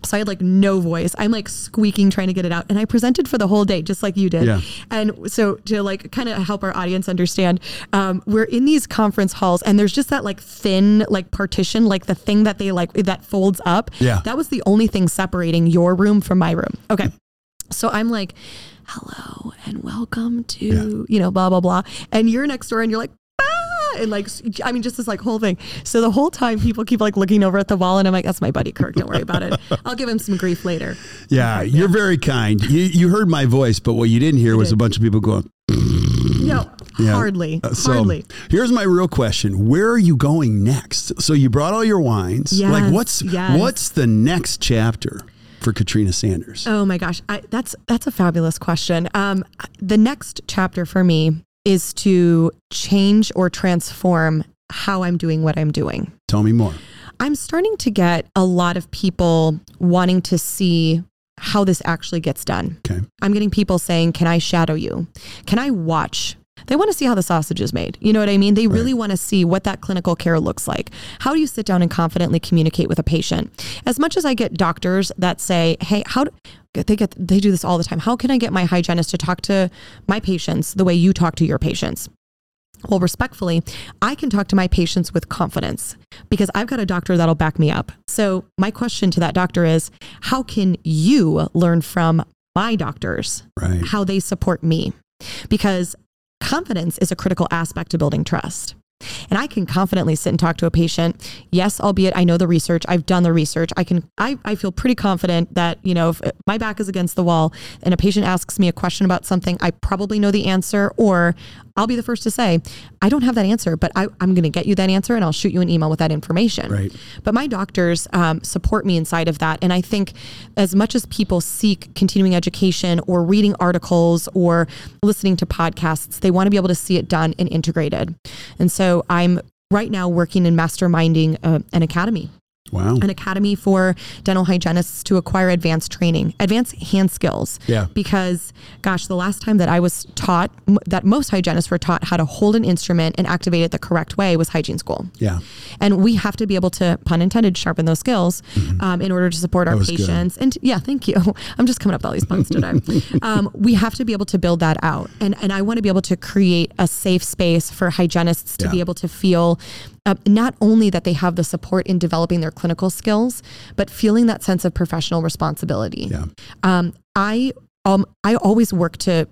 So I had like no voice. I'm like squeaking, trying to get it out. And I presented for the whole day, just like you did. Yeah. And so to like kind of help our audience understand, um, we're in these conference halls and there's just that like thin, like partition, like the thing that they like, that folds up. Yeah. That was the only thing separating your room from my room. Okay. So I'm like, hello and welcome to, yeah. you know, blah, blah, blah. And you're next door and you're like, and like, I mean, just this like whole thing. So the whole time people keep like looking over at the wall and I'm like, that's my buddy Kirk. Don't worry about it. I'll give him some grief later. Yeah. You're yeah. very kind. You, you heard my voice, but what you didn't hear I was did. a bunch of people going. No, yeah. hardly, uh, so hardly. Here's my real question. Where are you going next? So you brought all your wines. Yes, like what's, yes. what's the next chapter for Katrina Sanders? Oh my gosh. I, that's, that's a fabulous question. Um, the next chapter for me is to change or transform how I'm doing what I'm doing. Tell me more. I'm starting to get a lot of people wanting to see how this actually gets done. Okay. I'm getting people saying, can I shadow you? Can I watch? They want to see how the sausage is made. You know what I mean? They right. really want to see what that clinical care looks like. How do you sit down and confidently communicate with a patient? As much as I get doctors that say, hey, how do, they get, they do this all the time. How can I get my hygienist to talk to my patients the way you talk to your patients? Well, respectfully, I can talk to my patients with confidence because I've got a doctor that'll back me up. So my question to that doctor is, how can you learn from my doctors, right. how they support me? Because confidence is a critical aspect to building trust. And I can confidently sit and talk to a patient. Yes, albeit I know the research. I've done the research. I can, I, I feel pretty confident that, you know, if my back is against the wall and a patient asks me a question about something, I probably know the answer, or I'll be the first to say, I don't have that answer, but I, I'm going to get you that answer and I'll shoot you an email with that information. Right. But my doctors um, support me inside of that. And I think as much as people seek continuing education or reading articles or listening to podcasts, they want to be able to see it done and integrated. And so I'm right now working in masterminding uh, an academy. Wow. An academy for dental hygienists to acquire advanced training, advanced hand skills. Yeah. Because, gosh, the last time that I was taught, m- that most hygienists were taught how to hold an instrument and activate it the correct way was hygiene school. Yeah. And we have to be able to, pun intended, sharpen those skills mm-hmm. um, in order to support that our patients. Good. And t- yeah, thank you. I'm just coming up with all these puns today. um, we have to be able to build that out. And, and I want to be able to create a safe space for hygienists to yeah. be able to feel Uh, not only that they have the support in developing their clinical skills, but feeling that sense of professional responsibility. Yeah. Um, I, um, I always work to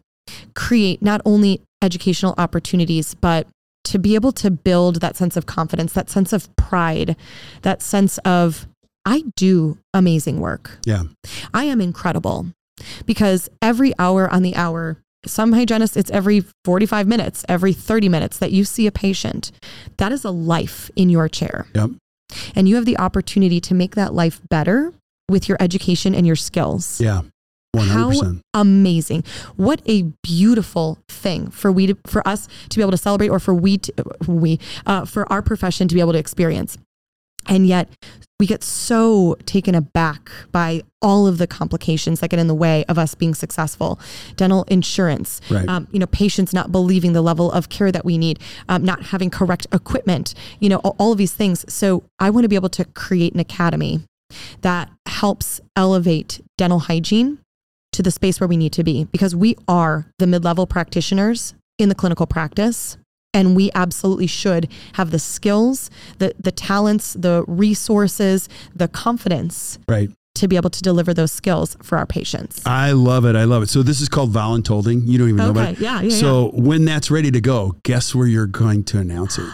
create not only educational opportunities, but to be able to build that sense of confidence, that sense of pride, that sense of, I do amazing work. Yeah. I am incredible, because every hour on the hour, some hygienists, it's every forty-five minutes, every thirty minutes that you see a patient. That is a life in your chair. Yep. And you have the opportunity to make that life better with your education and your skills. Yeah. one hundred percent. How amazing. What a beautiful thing for we to, for us to be able to celebrate, or for we to, we uh, for our profession to be able to experience. And yet we get so taken aback by all of the complications that get in the way of us being successful. Dental insurance, right. um, you know, patients not believing the level of care that we need, um, not having correct equipment, you know, all, all of these things. So I want to be able to create an academy that helps elevate dental hygiene to the space where we need to be, because we are the mid-level practitioners in the clinical practice. And we absolutely should have the skills, the the talents, the resources, the confidence right. to be able to deliver those skills for our patients. I love it. I love it. So this is called voluntolding. You don't even okay. know about it. Yeah, yeah, so yeah. when that's ready to go, guess where you're going to announce it?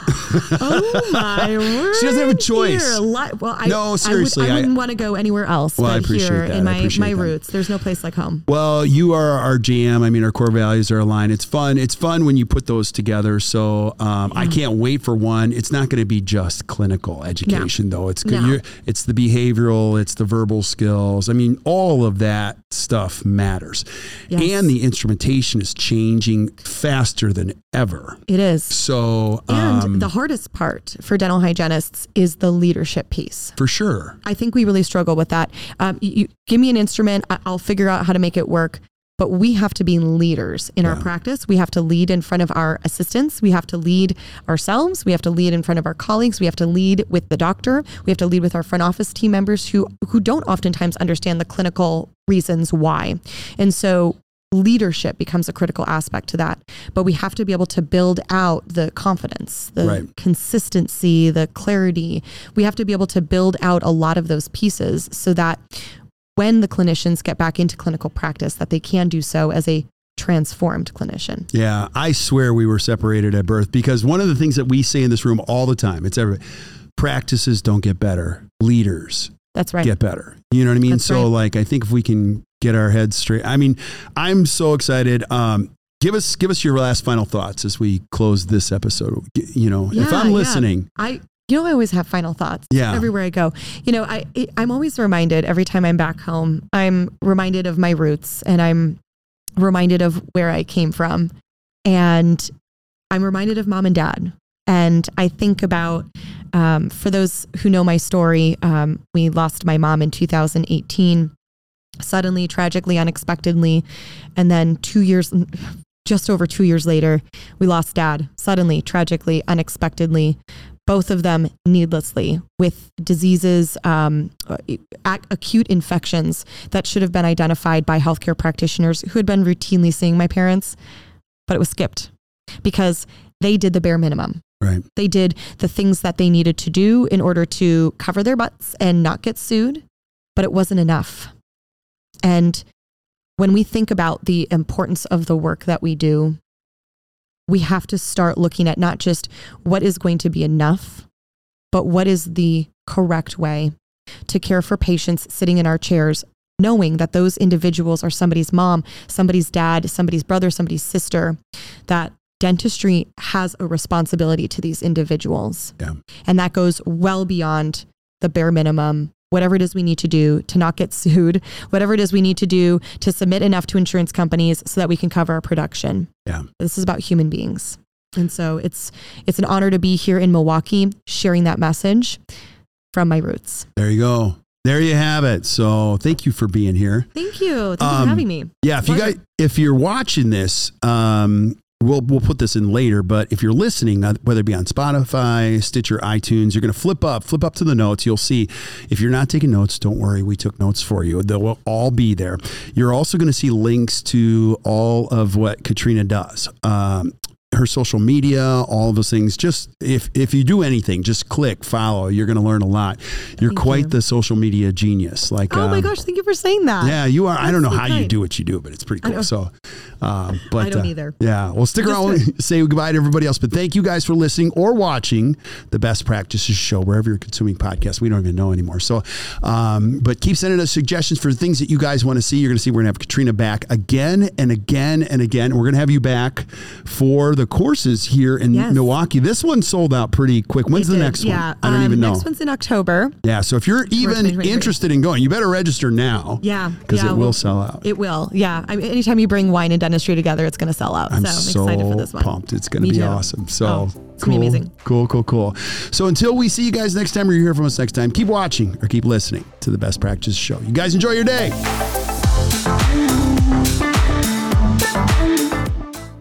Oh my word. She doesn't have a choice. Here, li- well, I, no, seriously. I, would, I wouldn't I, want to go anywhere else. Well, but I appreciate here that. In my, I appreciate my roots, that. There's no place like home. Well, you are our jam. I mean, our core values are aligned. It's fun. It's fun when you put those together. So um, yeah. I can't wait for one. It's not going to be just clinical education no. though. It's good. No. You're, it's the behavioral, it's the verbal skills. I mean, all of that stuff matters. Yes. And the instrumentation is changing faster than ever. It is. So, and um, the hardest part for dental hygienists is the leadership piece. For sure. I think we really struggle with that. Um, you, you give me an instrument, I'll figure out how to make it work. But we have to be leaders in yeah. our practice. We have to lead in front of our assistants. We have to lead ourselves. We have to lead in front of our colleagues. We have to lead with the doctor. We have to lead with our front office team members who, who don't oftentimes understand the clinical reasons why. And so leadership becomes a critical aspect to that. But we have to be able to build out the confidence, the right. consistency, the clarity. We have to be able to build out a lot of those pieces so that when the clinicians get back into clinical practice, that they can do so as a transformed clinician. Yeah. I swear we were separated at birth, because one of the things that we say in this room all the time, it's everybody, practices don't get better. Leaders That's right. get better. You know what I mean? That's so right. like, I think if we can get our heads straight, I mean, I'm so excited. Um, Give us, give us your last final thoughts as we close this episode. You know, yeah, if I'm listening, yeah. I, You know, I always have final thoughts yeah. everywhere I go. You know, I, I'm always reminded every time I'm back home, I'm reminded of my roots, and I'm reminded of where I came from, and I'm reminded of mom and dad. And I think about, um, for those who know my story, um, we lost my mom in two thousand eighteen, suddenly, tragically, unexpectedly. And then two years, just over two years later, we lost dad, suddenly, tragically, unexpectedly. Both of them needlessly, with diseases, um, ac- acute infections that should have been identified by healthcare practitioners who had been routinely seeing my parents, but it was skipped because they did the bare minimum. Right. They did the things that they needed to do in order to cover their butts and not get sued, but it wasn't enough. And when we think about the importance of the work that we do, we have to start looking at not just what is going to be enough, but what is the correct way to care for patients sitting in our chairs, knowing that those individuals are somebody's mom, somebody's dad, somebody's brother, somebody's sister, that dentistry has a responsibility to these individuals. Yeah. And that goes well beyond the bare minimum, whatever it is we need to do to not get sued, whatever it is we need to do to submit enough to insurance companies so that we can cover our production. Yeah. This is about human beings. And so it's, it's an honor to be here in Milwaukee, sharing that message from my roots. There you go. There you have it. So thank you for being here. Thank you. Thank um, you for having me. Yeah. If you guys, if you're watching this, um, We'll we'll put this in later, but if you're listening, whether it be on Spotify, Stitcher, iTunes, you're going to flip up, flip up to the notes. You'll see if you're not taking notes, don't worry. We took notes for you. They'll all be there. You're also going to see links to all of what Katrina does. Um, her social media, all of those things. Just if, if you do anything, just click, follow. You're going to learn a lot. You're thank quite you. The social media genius. Like, oh um, my gosh, thank you for saying that. Yeah, you are. That's I don't know so how kind. You do what you do, but it's pretty cool. So, uh, but I don't uh, either. Yeah. Well, stick just around. To- say goodbye to everybody else, but thank you guys for listening or watching the Best Practices Show, wherever you're consuming podcasts. We don't even know anymore. So, um, but keep sending us suggestions for things that you guys want to see. You're going to see, we're gonna have Katrina back again and again and again. And we're going to have you back for the courses here in yes. Milwaukee. This one sold out pretty quick. When's it the next yeah. one? I don't um, even know. Next one's in October. Yeah. So if you're even interested in going, you better register now. Yeah. Because yeah, it will we'll, sell out. It will. Yeah. I mean, anytime you bring wine and dentistry together, it's going to sell out. I'm so, so I'm excited for this one. Pumped. It's going to be too. Awesome. So oh, it's cool, amazing. Cool, cool, cool. So until we see you guys next time or you hear from us next time, keep watching or keep listening to the Best Practices Show. You guys enjoy your day.